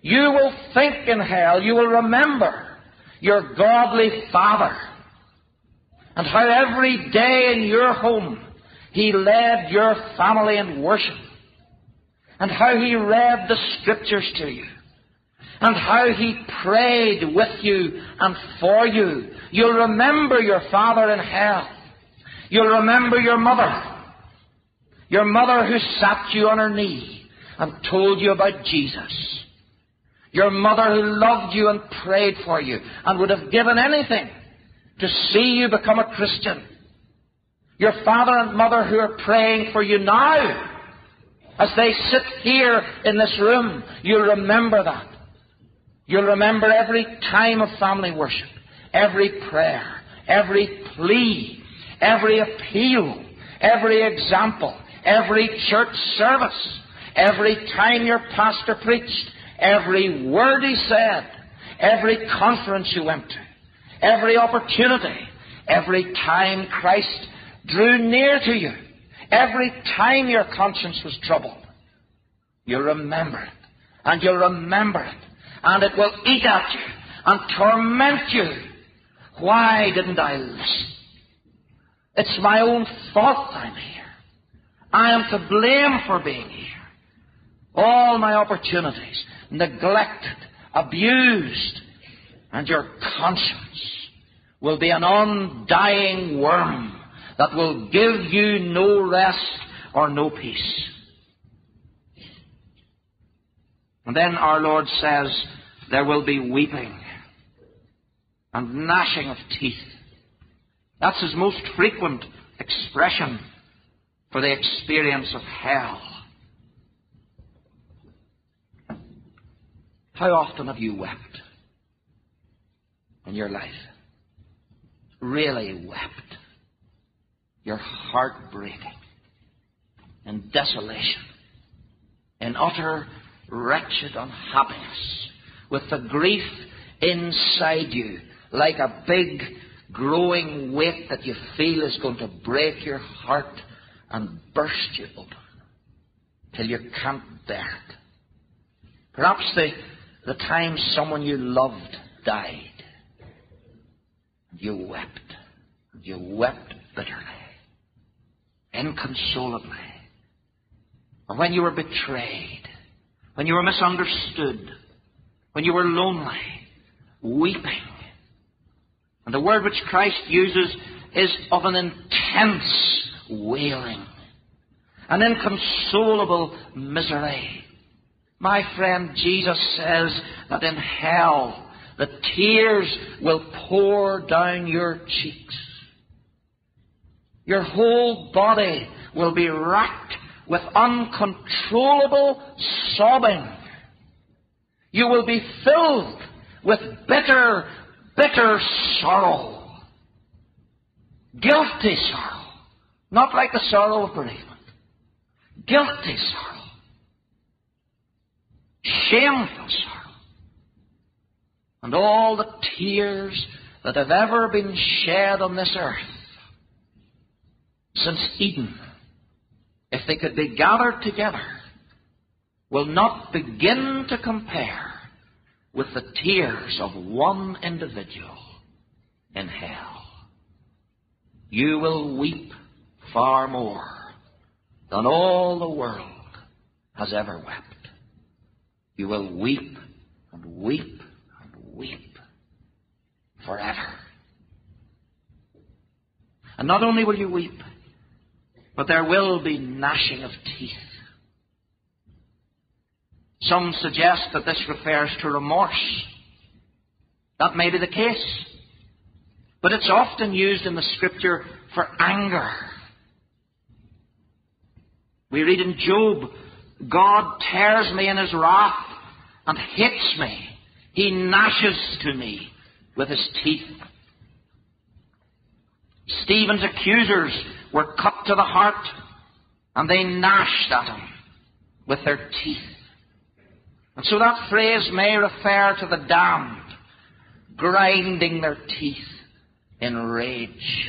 You will think in hell, you will remember your godly father, and how every day in your home he led your family in worship, and how he read the scriptures to you, and how he prayed with you and for you. You'll remember your father in hell. You'll remember your mother, your mother who sat you on her knee and told you about Jesus, your mother who loved you and prayed for you and would have given anything to see you become a Christian. Your father and mother who are praying for you now. As they sit here in this room, you'll remember that. You'll remember every time of family worship, every prayer, every plea, every appeal, every example, every church service, every time your pastor preached, every word he said, every conference you went to, every opportunity, every time Christ drew near to you, every time your conscience was troubled, you remember it and you'll remember it, and it will eat at you and torment you. Why didn't I listen? It's my own fault I'm here. I am to blame for being here. All my opportunities neglected, abused, and your conscience will be an undying worm that will give you no rest or no peace. And then our Lord says, there will be weeping and gnashing of teeth. That's his most frequent expression for the experience of hell. How often have you wept in your life? Really wept. Your heart breaking. In desolation. In utter wretched unhappiness. With the grief inside you. Like a big growing weight that you feel is going to break your heart and burst you open till you can't bear it. Perhaps the, the time someone you loved died. You wept. You wept bitterly. Inconsolably. Or when you were betrayed. When you were misunderstood. When you were lonely. Weeping. And the word which Christ uses is of an intense wailing, an inconsolable misery. My friend, Jesus says that in hell the tears will pour down your cheeks. Your whole body will be racked with uncontrollable sobbing. You will be filled with bitter, bitter sorrow. Guilty sorrow. Not like the sorrow of bereavement. Guilty sorrow. Shameful sorrow. And all the tears that have ever been shed on this earth since Eden, if they could be gathered together, will not begin to compare with the tears of one individual in hell. You will weep far more than all the world has ever wept. You will weep and weep and weep forever. And not only will you weep, but there will be gnashing of teeth. Some suggest that this refers to remorse. That may be the case. But it's often used in the Scripture for anger. We read in Job, God tears me in his wrath and hits me. He gnashes to me with his teeth. Stephen's accusers were cut to the heart and they gnashed at him with their teeth. And so that phrase may refer to the damned grinding their teeth in rage,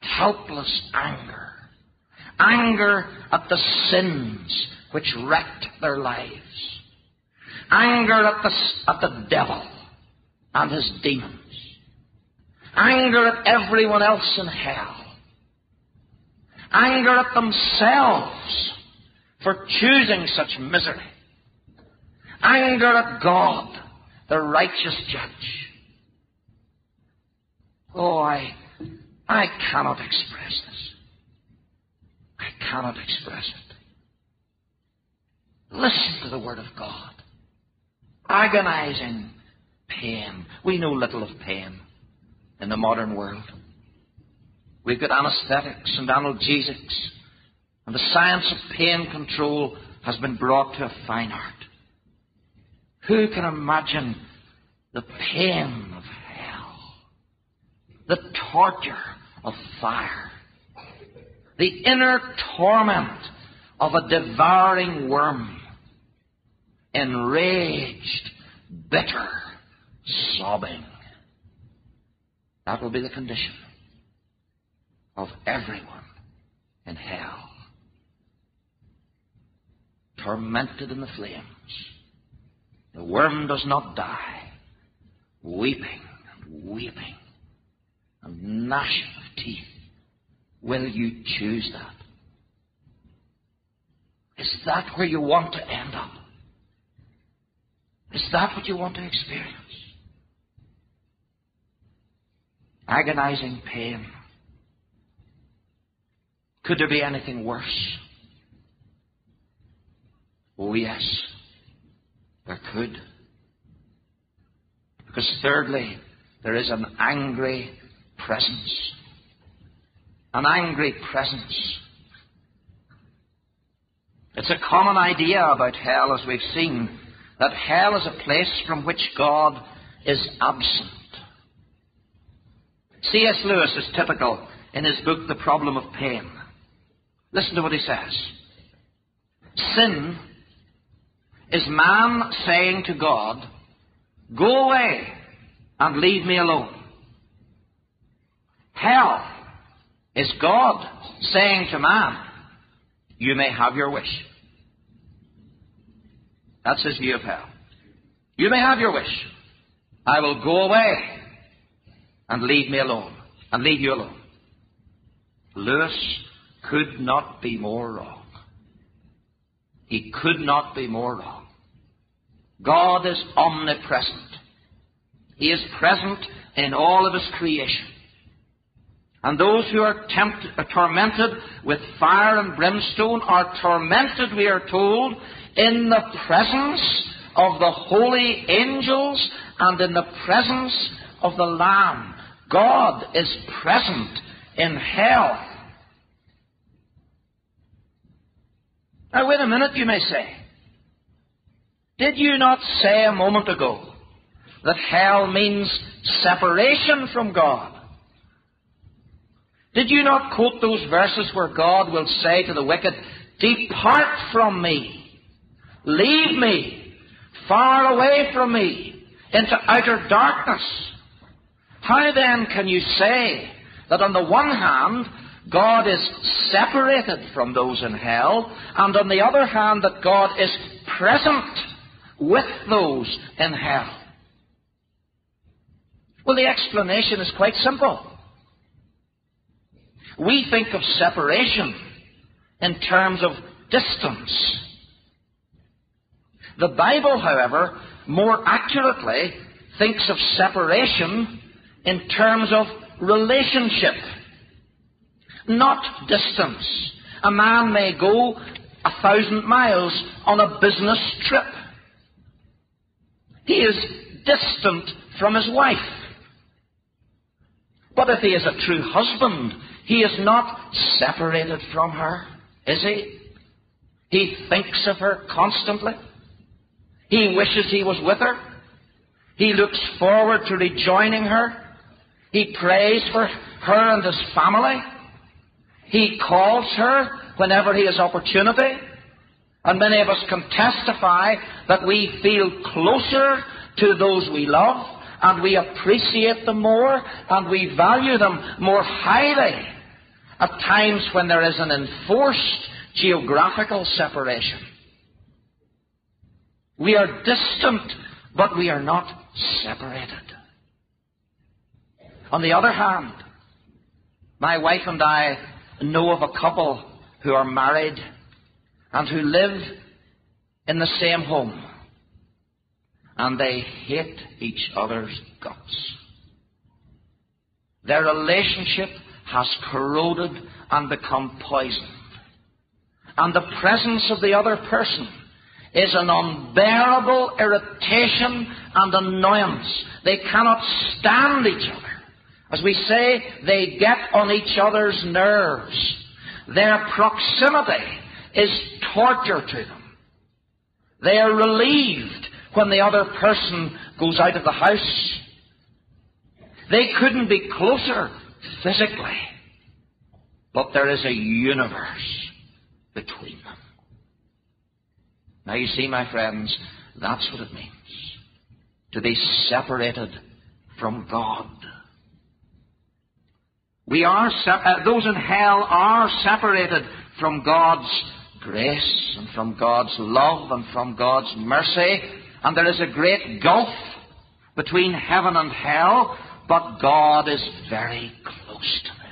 helpless anger. Anger at the sins which wrecked their lives. Anger at the, at the devil and his demons. Anger at everyone else in hell. Anger at themselves for choosing such misery. Anger at God, the righteous judge. Oh, I, I cannot express this. I cannot express it. Listen to the Word of God. Agonizing pain. We know little of pain in the modern world. We've got anesthetics and analgesics, and the science of pain control has been brought to a fine art. Who can imagine the pain of hell? The torture of fire. The inner torment of a devouring worm, enraged, bitter, sobbing. That will be the condition of everyone in hell. Tormented in the flames The worm does not die. Weeping and weeping and gnashing of teeth. Will you choose that? Is that where you want to end up? Is that what you want to experience? Agonizing pain. Could there be anything worse? Oh yes, there could. Because thirdly, there is an angry presence. An angry presence. It's a common idea about hell, as we've seen, that hell is a place from which God is absent. C S Lewis is typical in his book, The Problem of Pain. Listen to what he says. Sin is man saying to God, "Go away and leave me alone." Hell is God saying to man, "You may have your wish." That's his view of hell. You may have your wish. I will go away and leave me alone, and leave you alone. Lewis could not be more wrong. He could not be more wrong. God is omnipresent. He is present in all of his creation. And those who are, tempted, are tormented with fire and brimstone are tormented, we are told, in the presence of the holy angels and in the presence of the Lamb. God is present in hell. Now wait a minute, you may say. Did you not say a moment ago that hell means separation from God? Did you not quote those verses where God will say to the wicked, "Depart from me, leave me, far away from me, into outer darkness"? How then can you say that on the one hand, God is separated from those in hell, and on the other hand, that God is present with those in hell? Well, the explanation is quite simple. We think of separation in terms of distance. The Bible, however, more accurately thinks of separation in terms of relationship, not distance. A man may go a thousand miles on a business trip. He is distant from his wife. But if he is a true husband, he is not separated from her, is he? He thinks of her constantly. He wishes he was with her. He looks forward to rejoining her. He prays for her and his family. He calls her whenever he has opportunity. And many of us can testify that we feel closer to those we love, and we appreciate them more, and we value them more highly at times when there is an enforced geographical separation. We are distant, but we are not separated. On the other hand, my wife and I know of a couple who are married and who live in the same home, and they hate each other's guts. Their relationship has corroded and become poisoned, and the presence of the other person is an unbearable irritation and annoyance. They cannot stand each other. As we say, they get on each other's nerves. Their proximity is torture to them. They are relieved when the other person goes out of the house. They couldn't be closer physically, but there is a universe between them. Now you see, my friends, that's what it means to be separated from God. We are uh, those in hell are separated from God's grace and from God's love and from God's mercy, and there is a great gulf between heaven and hell, but God is very close to them.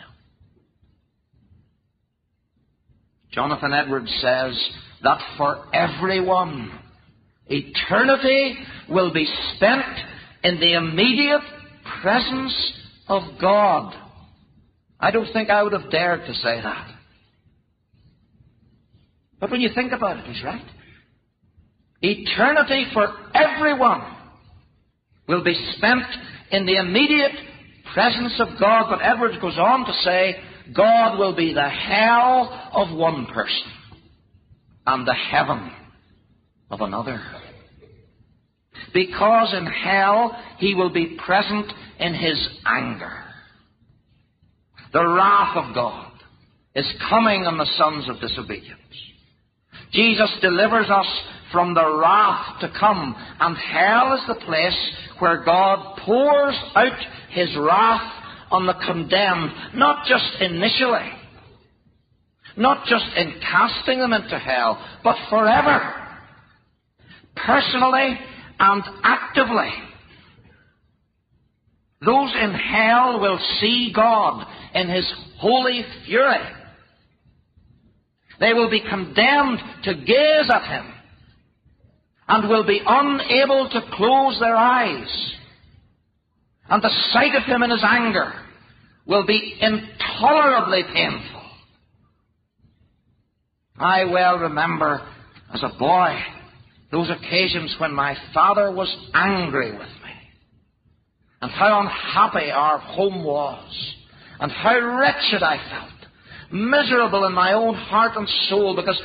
Jonathan Edwards says that for everyone, eternity will be spent in the immediate presence of God. I don't think I would have dared to say that. But when you think about it, he's right. Eternity for everyone will be spent in the immediate presence of God. But Edwards goes on to say, God will be the hell of one person and the heaven of another. Because in hell he will be present in his anger. The wrath of God is coming on the sons of disobedience. Jesus delivers us from the wrath to come, and hell is the place where God pours out his wrath on the condemned, not just initially, not just in casting them into hell, but forever, personally and actively. Those in hell will see God in his holy fury. They will be condemned to gaze at him and will be unable to close their eyes. And the sight of him in his anger will be intolerably painful. I well remember as a boy those occasions when my father was angry with me, and how unhappy our home was, and how wretched I felt, miserable in my own heart and soul because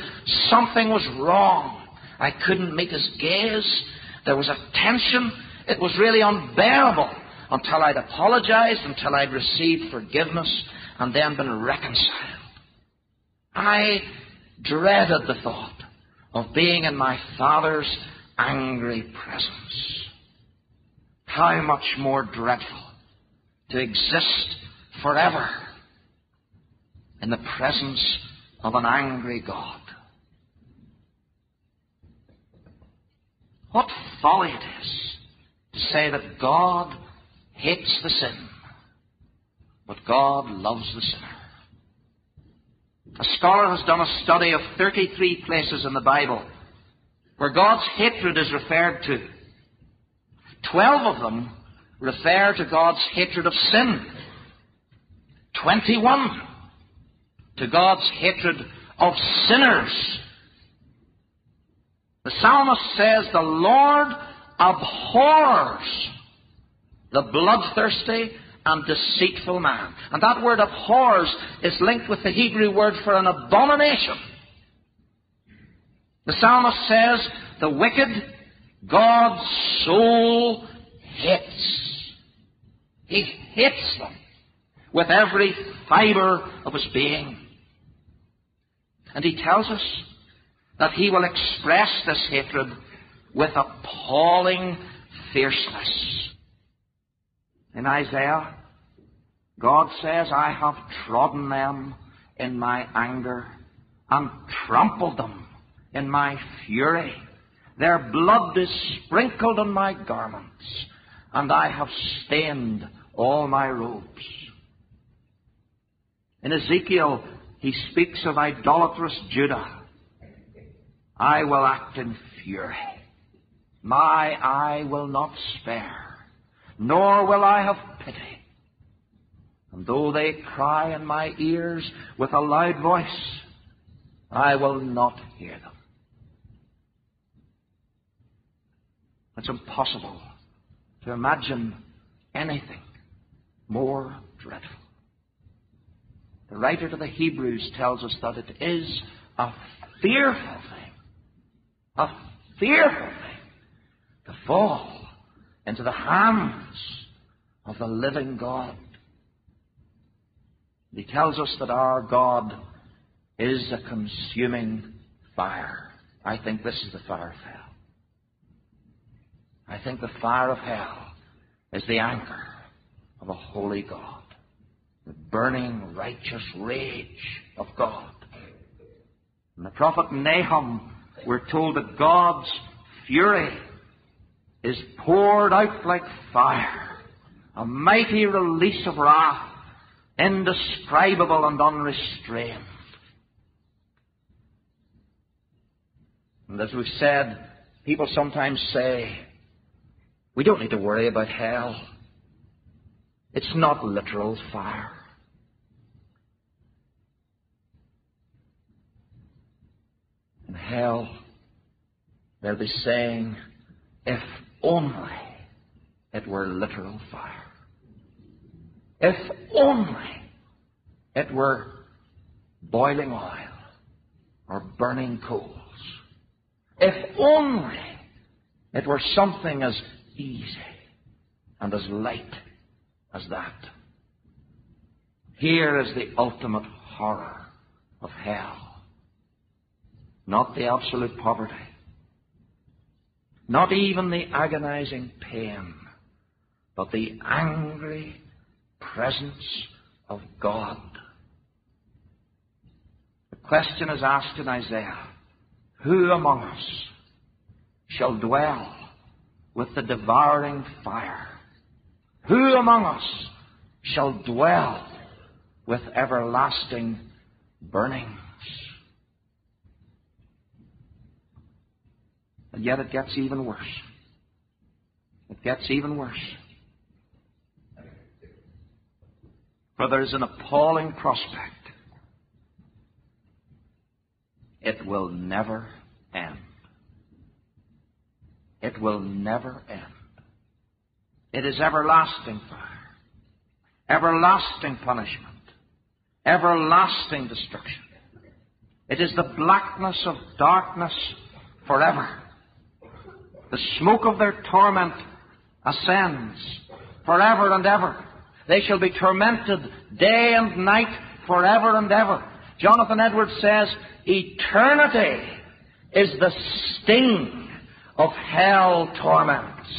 something was wrong. I couldn't meet his gaze. There was a tension. It was really unbearable until I'd apologized, until I'd received forgiveness, and then been reconciled. I dreaded the thought of being in my father's angry presence. How much more dreadful to exist forever in the presence of an angry God. What folly it is to say that God hates the sin, but God loves the sinner. A scholar has done a study of thirty-three places in the Bible where God's hatred is referred to. Twelve of them refer to God's hatred of sin. Twenty-one to God's hatred of sinners. The psalmist says the Lord abhors the bloodthirsty and deceitful man. And that word abhors is linked with the Hebrew word for an abomination. The psalmist says the wicked God's soul hates. He hates them with every fibre of his being. And he tells us that he will express this hatred with appalling fierceness. In Isaiah, God says, I have trodden them in my anger and trampled them in my fury. Their blood is sprinkled on my garments, and I have stained all my robes. In Ezekiel, he speaks of idolatrous Judah. I will act in fury. My eye will not spare, nor will I have pity. And though they cry in my ears with a loud voice, I will not hear them. It's impossible to imagine anything more dreadful. The writer to the Hebrews tells us that it is a fearful thing, a fearful thing to fall into the hands of the living God. He tells us that our God is a consuming fire. I think this is the fire of hell. I think the fire of hell is the anger of a holy God, the burning righteous rage of God. In the prophet Nahum, we're told that God's fury is poured out like fire, a mighty release of wrath, indescribable and unrestrained. And as we've said, people sometimes say, we don't need to worry about hell. It's not literal fire. In hell, they'll be saying, if only it were literal fire. If only it were boiling oil or burning coals. If only it were something as easy and as light as that. Here is the ultimate horror of hell. Not the absolute poverty. Not even the agonizing pain. But the angry presence of God. The question is asked in Isaiah, who among us shall dwell with the devouring fire? Who among us shall dwell with everlasting burnings? And yet it gets even worse. It gets even worse. For there is an appalling prospect. It will never end. It will never end. It is everlasting fire, everlasting punishment, everlasting destruction. It is the blackness of darkness forever. The smoke of their torment ascends forever and ever. They shall be tormented day and night forever and ever. Jonathan Edwards says, eternity is the sting of hell torments.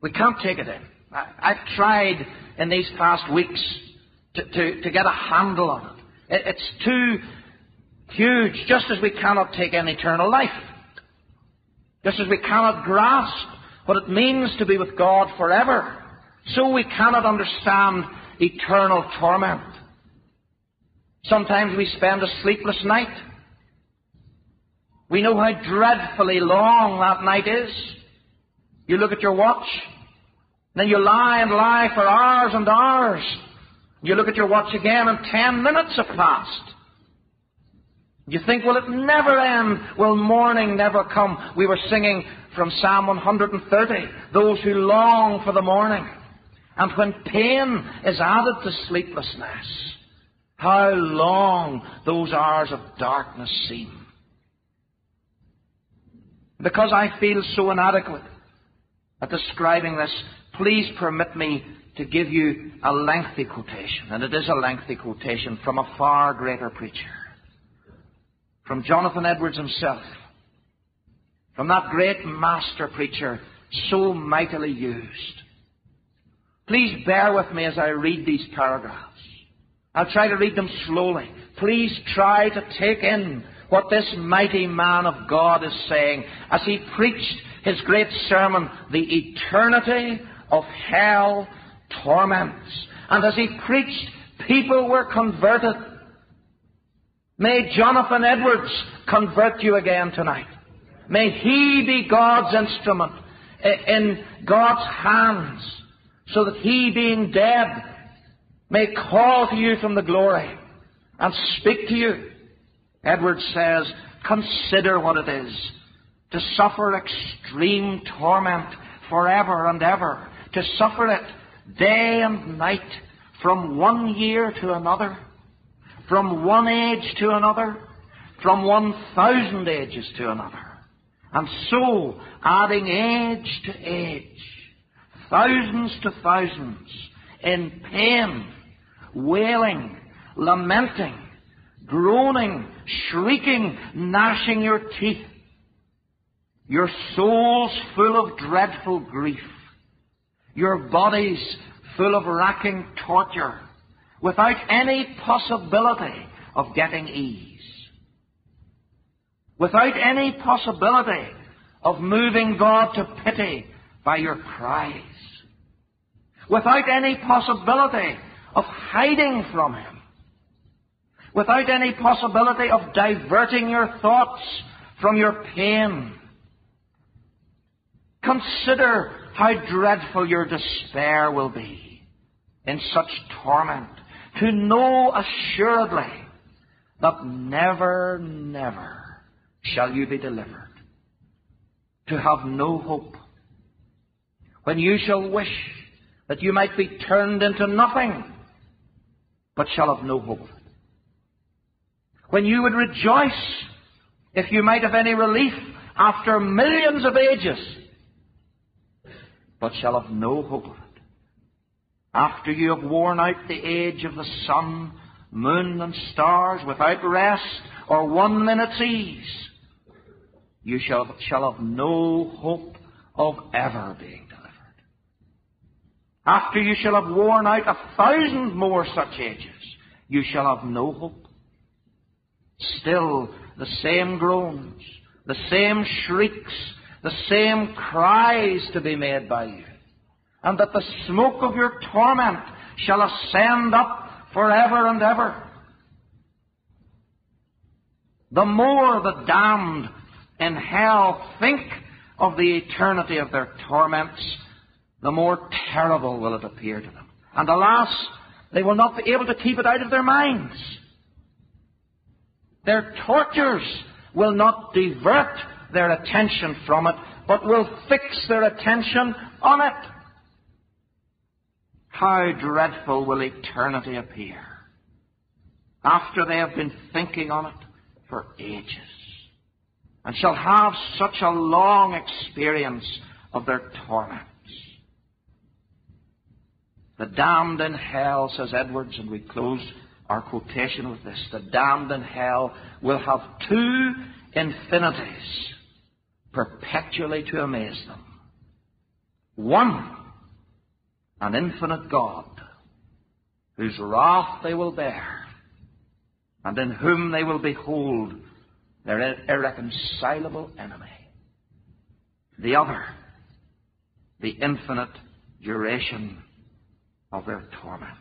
We can't take it in. I, I've tried in these past weeks to, to, to get a handle on it. it. It's too huge, just as we cannot take in eternal life. Just as we cannot grasp what it means to be with God forever, so we cannot understand eternal torment. Sometimes we spend a sleepless night. We know how dreadfully long that night is. You look at your watch, then you lie and lie for hours and hours. You look at your watch again and ten minutes have passed. You think, will it never end? Will morning never come? We were singing from Psalm one hundred thirty, those who long for the morning. And when pain is added to sleeplessness, how long those hours of darkness seem. Because I feel so inadequate at describing this, please permit me to give you a lengthy quotation, and it is a lengthy quotation from a far greater preacher, from Jonathan Edwards himself, from that great master preacher so mightily used. Please bear with me as I read these paragraphs. I'll try to read them slowly. Please try to take in what this mighty man of God is saying as he preached his great sermon, The Eternity of Hell Torments. And as he preached, people were converted. May Jonathan Edwards convert you again tonight. May he be God's instrument in God's hands, so that he, being dead, may call to you from the glory and speak to you. Edwards says, consider what it is to suffer extreme torment forever and ever, to suffer it day and night, from one year to another, from one age to another, from one thousand ages to another. And so, adding age to age, thousands to thousands, in pain, wailing, lamenting, groaning, shrieking, gnashing your teeth, your souls full of dreadful grief, your bodies full of racking torture, without any possibility of getting ease, without any possibility of moving God to pity by your cries, without any possibility of hiding from Him, without any possibility of diverting your thoughts from your pain. Consider how dreadful your despair will be in such torment, to know assuredly that never, never shall you be delivered, to have no hope, when you shall wish that you might be turned into nothing, but shall have no hope, when you would rejoice if you might have any relief after millions of ages, but shall have no hope of it, after you have worn out the age of the sun, moon, and stars without rest or one minute's ease, you shall, shall have no hope of ever being delivered. After you shall have worn out a thousand more such ages, you shall have no hope. Still the same groans, the same shrieks, the same cries to be made by you, and that the smoke of your torment shall ascend up forever and ever. The more the damned in hell think of the eternity of their torments, the more terrible will it appear to them. And alas, they will not be able to keep it out of their minds. Their tortures will not divert their attention from it, but will fix their attention on it. How dreadful will eternity appear after they have been thinking on it for ages, and shall have such a long experience of their torments. The damned in hell, says Edwards, and we close our quotation with this, the damned in hell will have two infinities perpetually to amaze them. One, an infinite God, whose wrath they will bear, and in whom they will behold their irreconcilable enemy. The other, the infinite duration of their torment.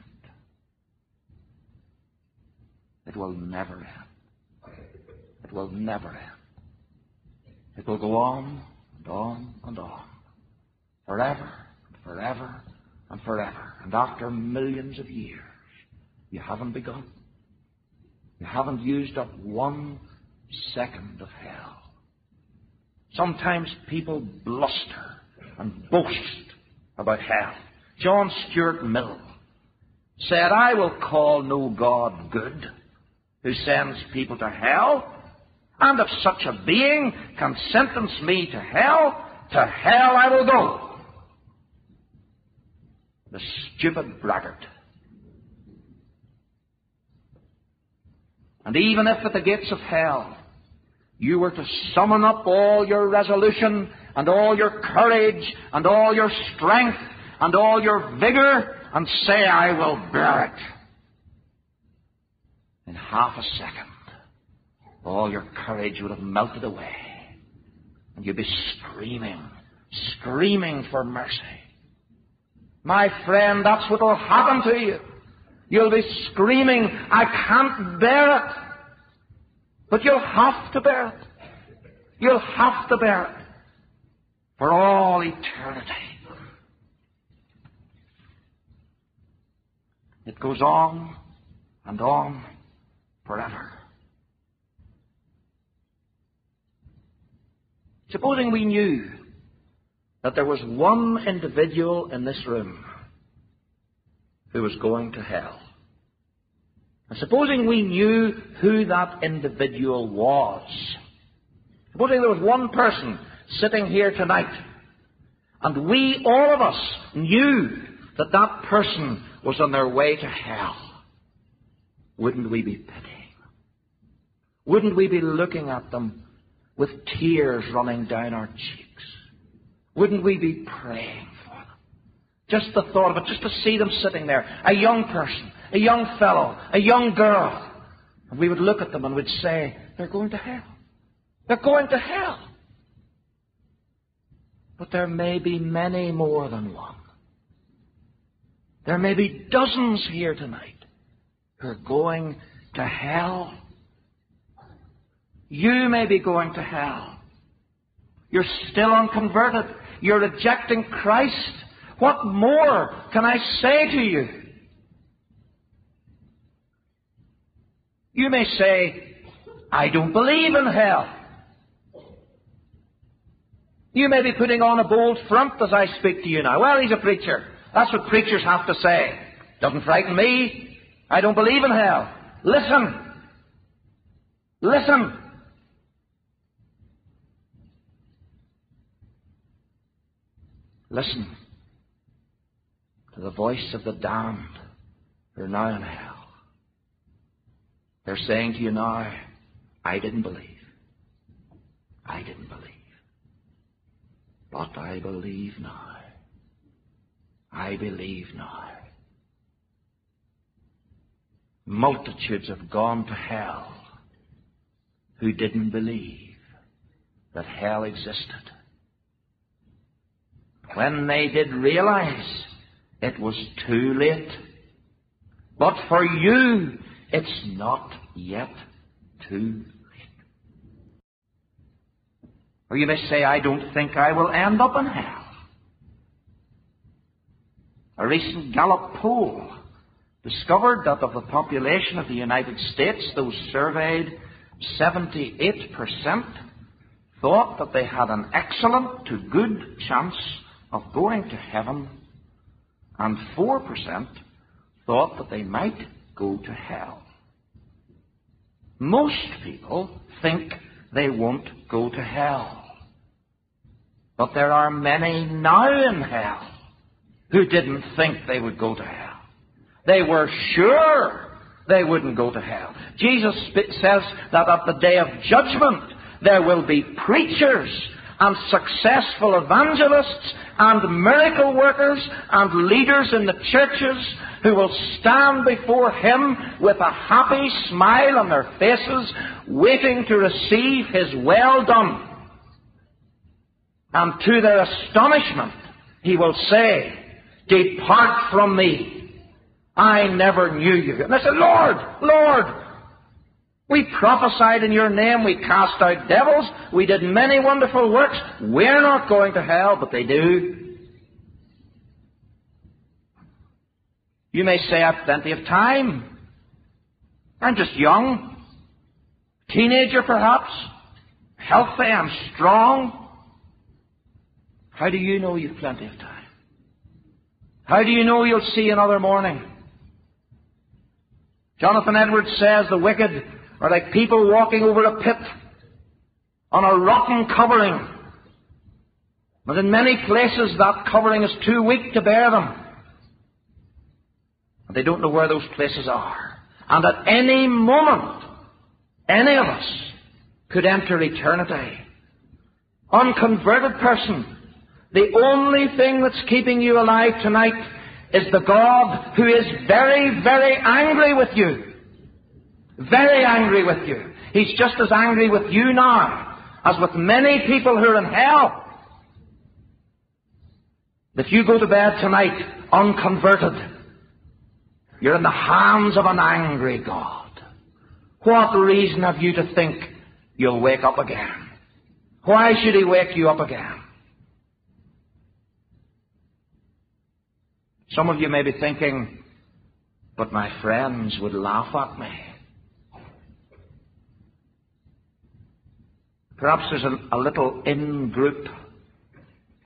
It will never end. It will never end. It will go on and on and on, forever and forever and forever. And after millions of years, you haven't begun. You haven't used up one second of hell. Sometimes people bluster and boast about hell. John Stuart Mill said, "I will call no God good who sends people to hell, and if such a being can sentence me to hell, to hell I will go." The stupid braggart. And even if at the gates of hell you were to summon up all your resolution and all your courage and all your strength and all your vigor and say, "I will bear it," in half a second, all your courage would have melted away, and you'd be screaming, screaming for mercy. My friend, that's what will happen to you. You'll be screaming, "I can't bear it." But you'll have to bear it. You'll have to bear it for all eternity. It goes on and on forever. Supposing we knew that there was one individual in this room who was going to hell, and supposing we knew who that individual was, supposing there was one person sitting here tonight, and we, all of us, knew that that person was on their way to hell, wouldn't we be pitying? Wouldn't we be looking at them with tears running down our cheeks? Wouldn't we be praying for them? Just the thought of it, just to see them sitting there, a young person, a young fellow, a young girl, and we would look at them and would say, "They're going to hell. They're going to hell." But there may be many more than one. There may be dozens here tonight who are going to hell. You may be going to hell. You're still unconverted. You're rejecting Christ. What more can I say to you? You may say, I don't believe in hell. You may be putting on a bold front as I speak to you now. Well, he's a preacher. That's what preachers have to say. Doesn't frighten me. I don't believe in hell. Listen. Listen. Listen to the voice of the damned who are now in hell. They're saying to you now, I didn't believe. I didn't believe. But I believe now. I believe now. Multitudes have gone to hell who didn't believe that hell existed. When they did realize, it was too late. But for you, it's not yet too late. Or you may say, I don't think I will end up in hell. A recent Gallup poll discovered that of the population of the United States, those surveyed, seventy-eight percent thought that they had an excellent to good chance of going to heaven, and four percent thought that they might go to hell. Most people think they won't go to hell. But there are many now in hell who didn't think they would go to hell. They were sure they wouldn't go to hell. Jesus says that at the day of judgment there will be preachers and successful evangelists and miracle workers and leaders in the churches who will stand before Him with a happy smile on their faces, waiting to receive His well done. And to their astonishment, He will say, Depart from me, I never knew you. And they say, Lord, Lord, we prophesied in your name, we cast out devils, we did many wonderful works, we're not going to hell, but they do. You may say, I have plenty of time. I'm just young, teenager perhaps, healthy, I'm strong. How do you know you've plenty of time? How do you know you'll see another morning? Jonathan Edwards says the wicked are like people walking over a pit on a rotten covering. But in many places that covering is too weak to bear them. And they don't know where those places are. And at any moment, any of us could enter eternity. Unconverted person, the only thing that's keeping you alive tonight is the God who is very, very angry with you. Very angry with you. He's just as angry with you now as with many people who are in hell. If you go to bed tonight unconverted, you're in the hands of an angry God. What reason have you to think you'll wake up again? Why should He wake you up again? Some of you may be thinking, but my friends would laugh at me. Perhaps there's a, a little in-group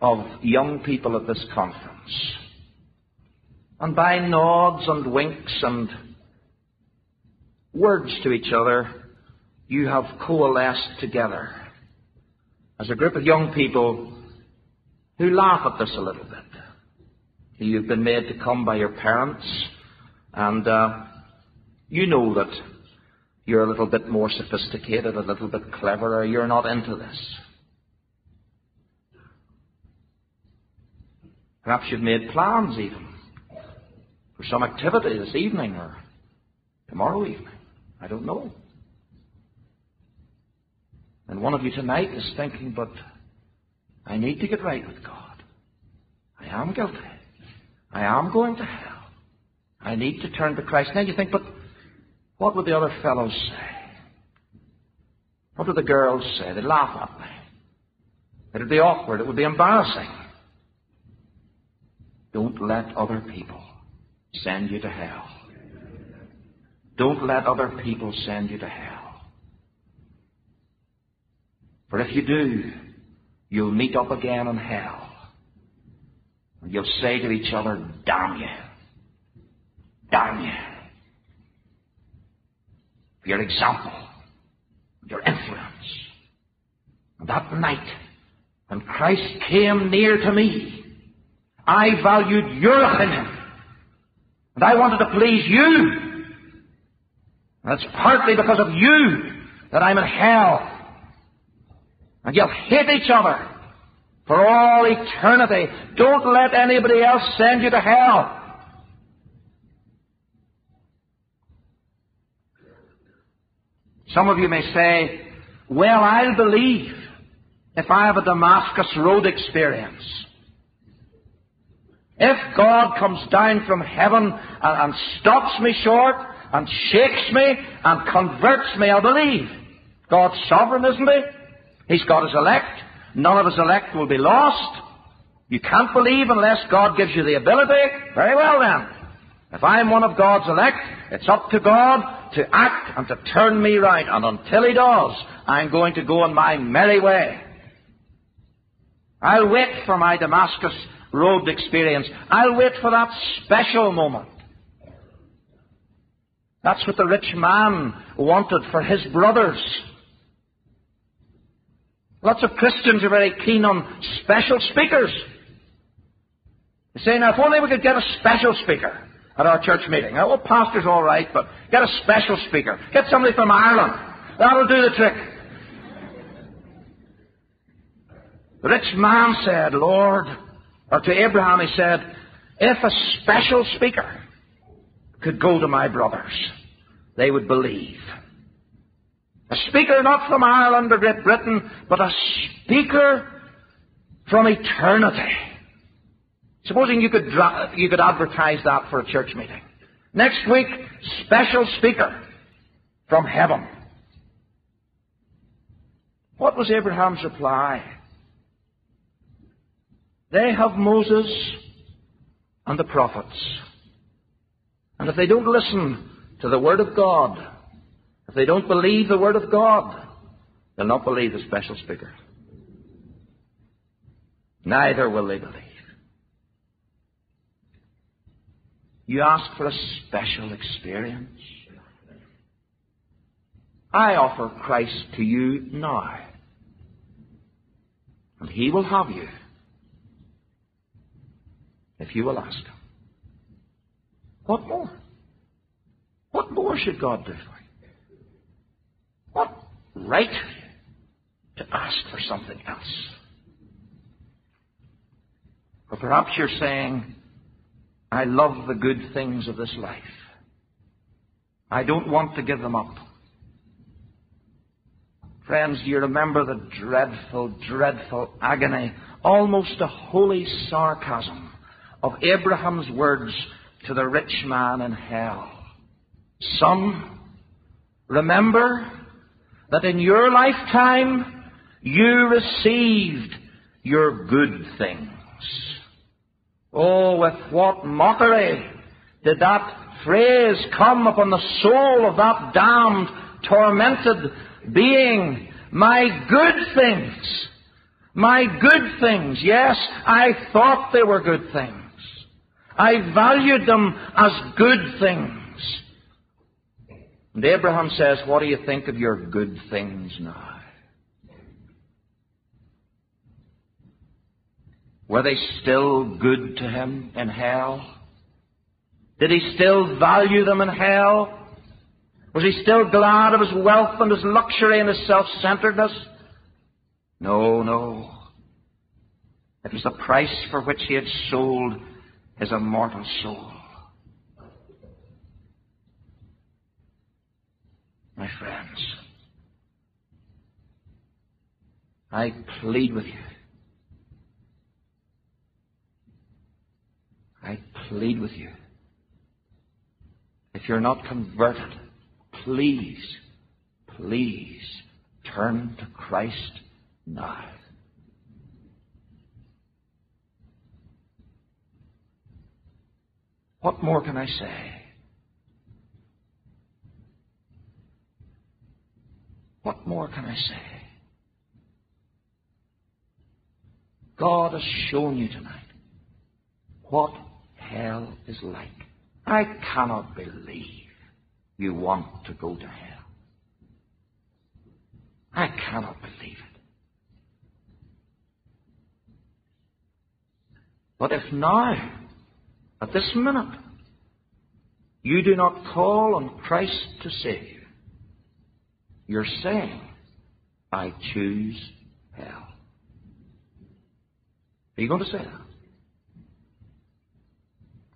of young people at this conference. And by nods and winks and words to each other, you have coalesced together as a group of young people who laugh at this a little bit. You've been made to come by your parents, and uh, you know that you're a little bit more sophisticated, a little bit cleverer. You're not into this. Perhaps you've made plans even for some activity this evening or tomorrow evening. I don't know. And one of you tonight is thinking, but I need to get right with God. I am guilty. I am going to hell. I need to turn to Christ. Now you think, but what would the other fellows say? What would the girls say? They'd laugh at me. It would be awkward. It would be embarrassing. Don't let other people send you to hell. Don't let other people send you to hell. For if you do, you'll meet up again in hell. And you'll say to each other, damn you. Damn you. For your example, your influence. And that night, when Christ came near to me, I valued your opinion. And I wanted to please you. And it's partly because of you that I'm in hell. And you'll hate each other for all eternity. Don't let anybody else send you to hell. Some of you may say, well, I'll believe if I have a Damascus Road experience. If God comes down from heaven and, and stops me short, and shakes me and converts me, I believe. God's sovereign, isn't he? He's got his elect. None of his elect will be lost. You can't believe unless God gives you the ability. Very well then. If I'm one of God's elect, it's up to God to act and to turn me right. And until he does, I'm going to go on my merry way. I'll wait for my Damascus Road experience. I'll wait for that special moment. That's what the rich man wanted for his brothers. Lots of Christians are very keen on special speakers. They say, now, if only we could get a special speaker at our church meeting. Now, well, pastor's all right, but get a special speaker. Get somebody from Ireland. That'll do the trick. The rich man said, Lord, or to Abraham, he said, if a special speaker could go to my brothers, they would believe. A speaker not from Ireland or Great Britain, but a speaker from eternity. Supposing you could dra- you could advertise that for a church meeting. Next week, special speaker from heaven. What was Abraham's reply? They have Moses and the prophets. And if they don't listen to the Word of God, if they don't believe the Word of God, they'll not believe the special speaker. Neither will they believe. You ask for a special experience. I offer Christ to you now, and he will have you if you will ask him. What more? What more should God do for you? What right have you to ask for something else? Or perhaps you're saying, I love the good things of this life. I don't want to give them up. Friends, do you remember the dreadful, dreadful agony, almost a holy sarcasm of Abraham's words to the rich man in hell? Son, remember that in your lifetime you received your good things. Oh, with what mockery did that phrase come upon the soul of that damned, tormented being. My good things. My good things. Yes, I thought they were good things. I valued them as good things. And Abraham says, what do you think of your good things now? Were they still good to him in hell? Did he still value them in hell? Was he still glad of his wealth and his luxury and his self-centeredness? No, no. It was the price for which he had sold his immortal soul. My friends, I plead with you plead with you. If you're not converted, please, please turn to Christ now. What more can I say? What more can I say? God has shown you tonight what hell is like. I cannot believe you want to go to hell. I cannot believe it. But if now, at this minute, you do not call on Christ to save you, you're saying, I choose hell. Are you going to say that?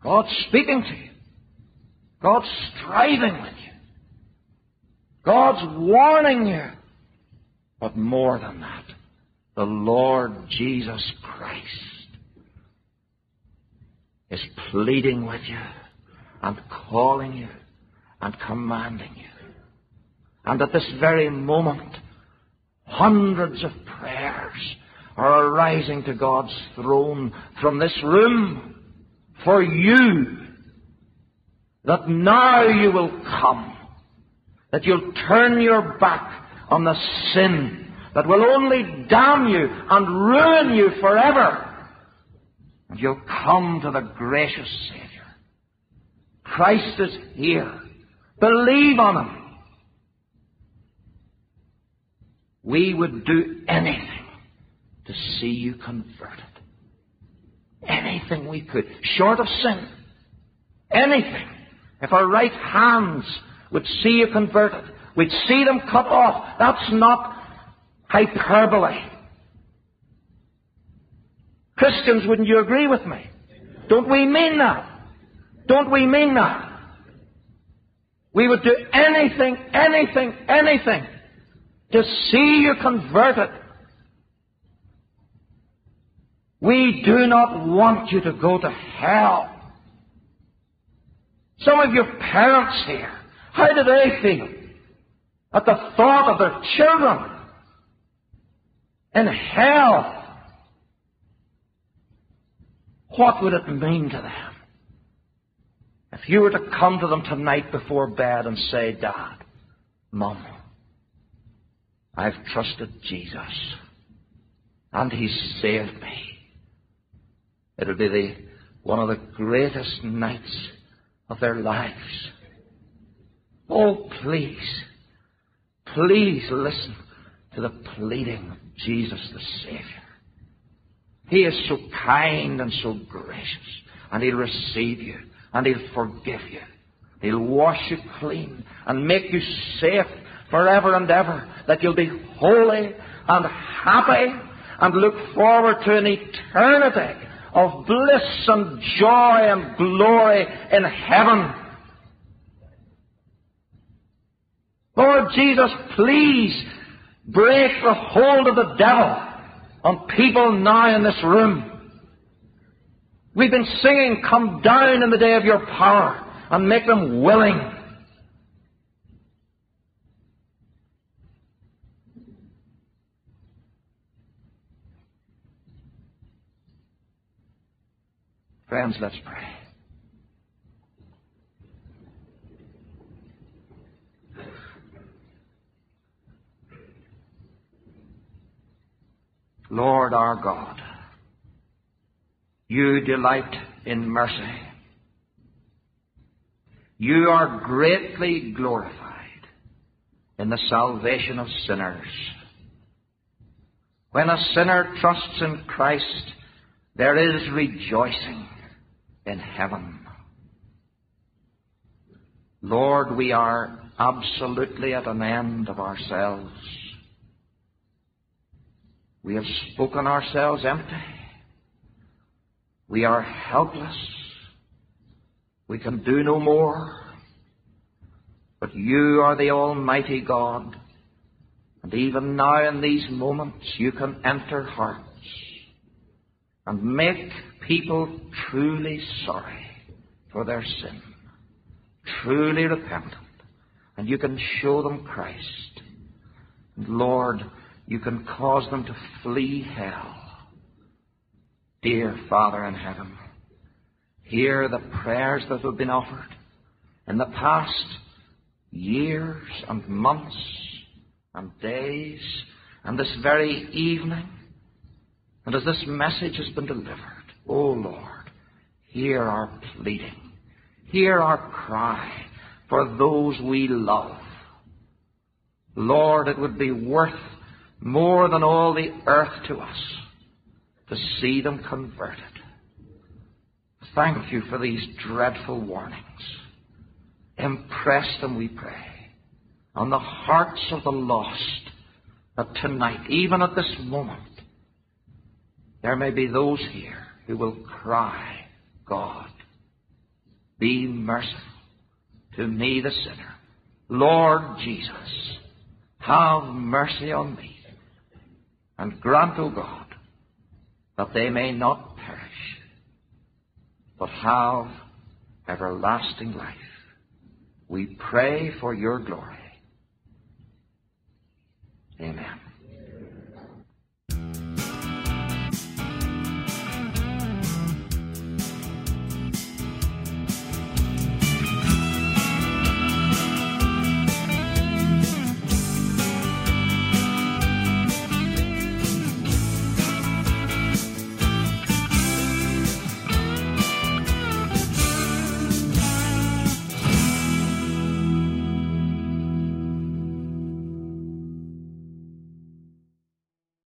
God's speaking to you. God's striving with you. God's warning you. But more than that, the Lord Jesus Christ is pleading with you and calling you and commanding you. And at this very moment, hundreds of prayers are arising to God's throne from this room for you, that now you will come, that you'll turn your back on the sin that will only damn you and ruin you forever, and you'll come to the gracious Savior. Christ is here. Believe on Him. We would do anything to see you converted. Anything we could, short of sin. Anything. If our right hands would see you converted, we'd see them cut off. That's not hyperbole. Christians, wouldn't you agree with me? Don't we mean that? Don't we mean that? We would do anything, anything, anything to see you converted. We do not want you to go to hell. Some of your parents here, how do they feel at the thought of their children in hell? What would it mean to them if you were to come to them tonight before bed and say, Dad, Mum, I've trusted Jesus, and He's saved me. It'll be the, one of the greatest nights of their lives. Oh, please, please listen to the pleading of Jesus the Savior. He is so kind and so gracious, and He'll receive you, and He'll forgive you. He'll wash you clean and make you safe forever and ever, that you'll be holy and happy and look forward to an eternity of bliss and joy and glory in heaven. Lord Jesus, please break the hold of the devil on people now in this room. We've been singing, come down in the day of your power, and make them willing. Friends, let's pray. Lord our God, you delight in mercy. You are greatly glorified in the salvation of sinners. When a sinner trusts in Christ, there is rejoicing in heaven. Lord, we are absolutely at an end of ourselves. We have spoken ourselves empty. We are helpless. We can do no more. But you are the Almighty God, and even now in these moments you can enter hearts and make people truly sorry for their sin, truly repentant, and you can show them Christ. And Lord, you can cause them to flee hell. Dear Father in heaven, hear the prayers that have been offered in the past years and months and days and this very evening. And as this message has been delivered, O Lord, hear our pleading, hear our cry for those we love. Lord, it would be worth more than all the earth to us to see them converted. Thank you for these dreadful warnings. Impress them, we pray, on the hearts of the lost, that tonight, even at this moment, there may be those here who will cry, God, be merciful to me, the sinner. Lord Jesus, have mercy on me, and grant, O God, that they may not perish, but have everlasting life. We pray for your glory. Amen.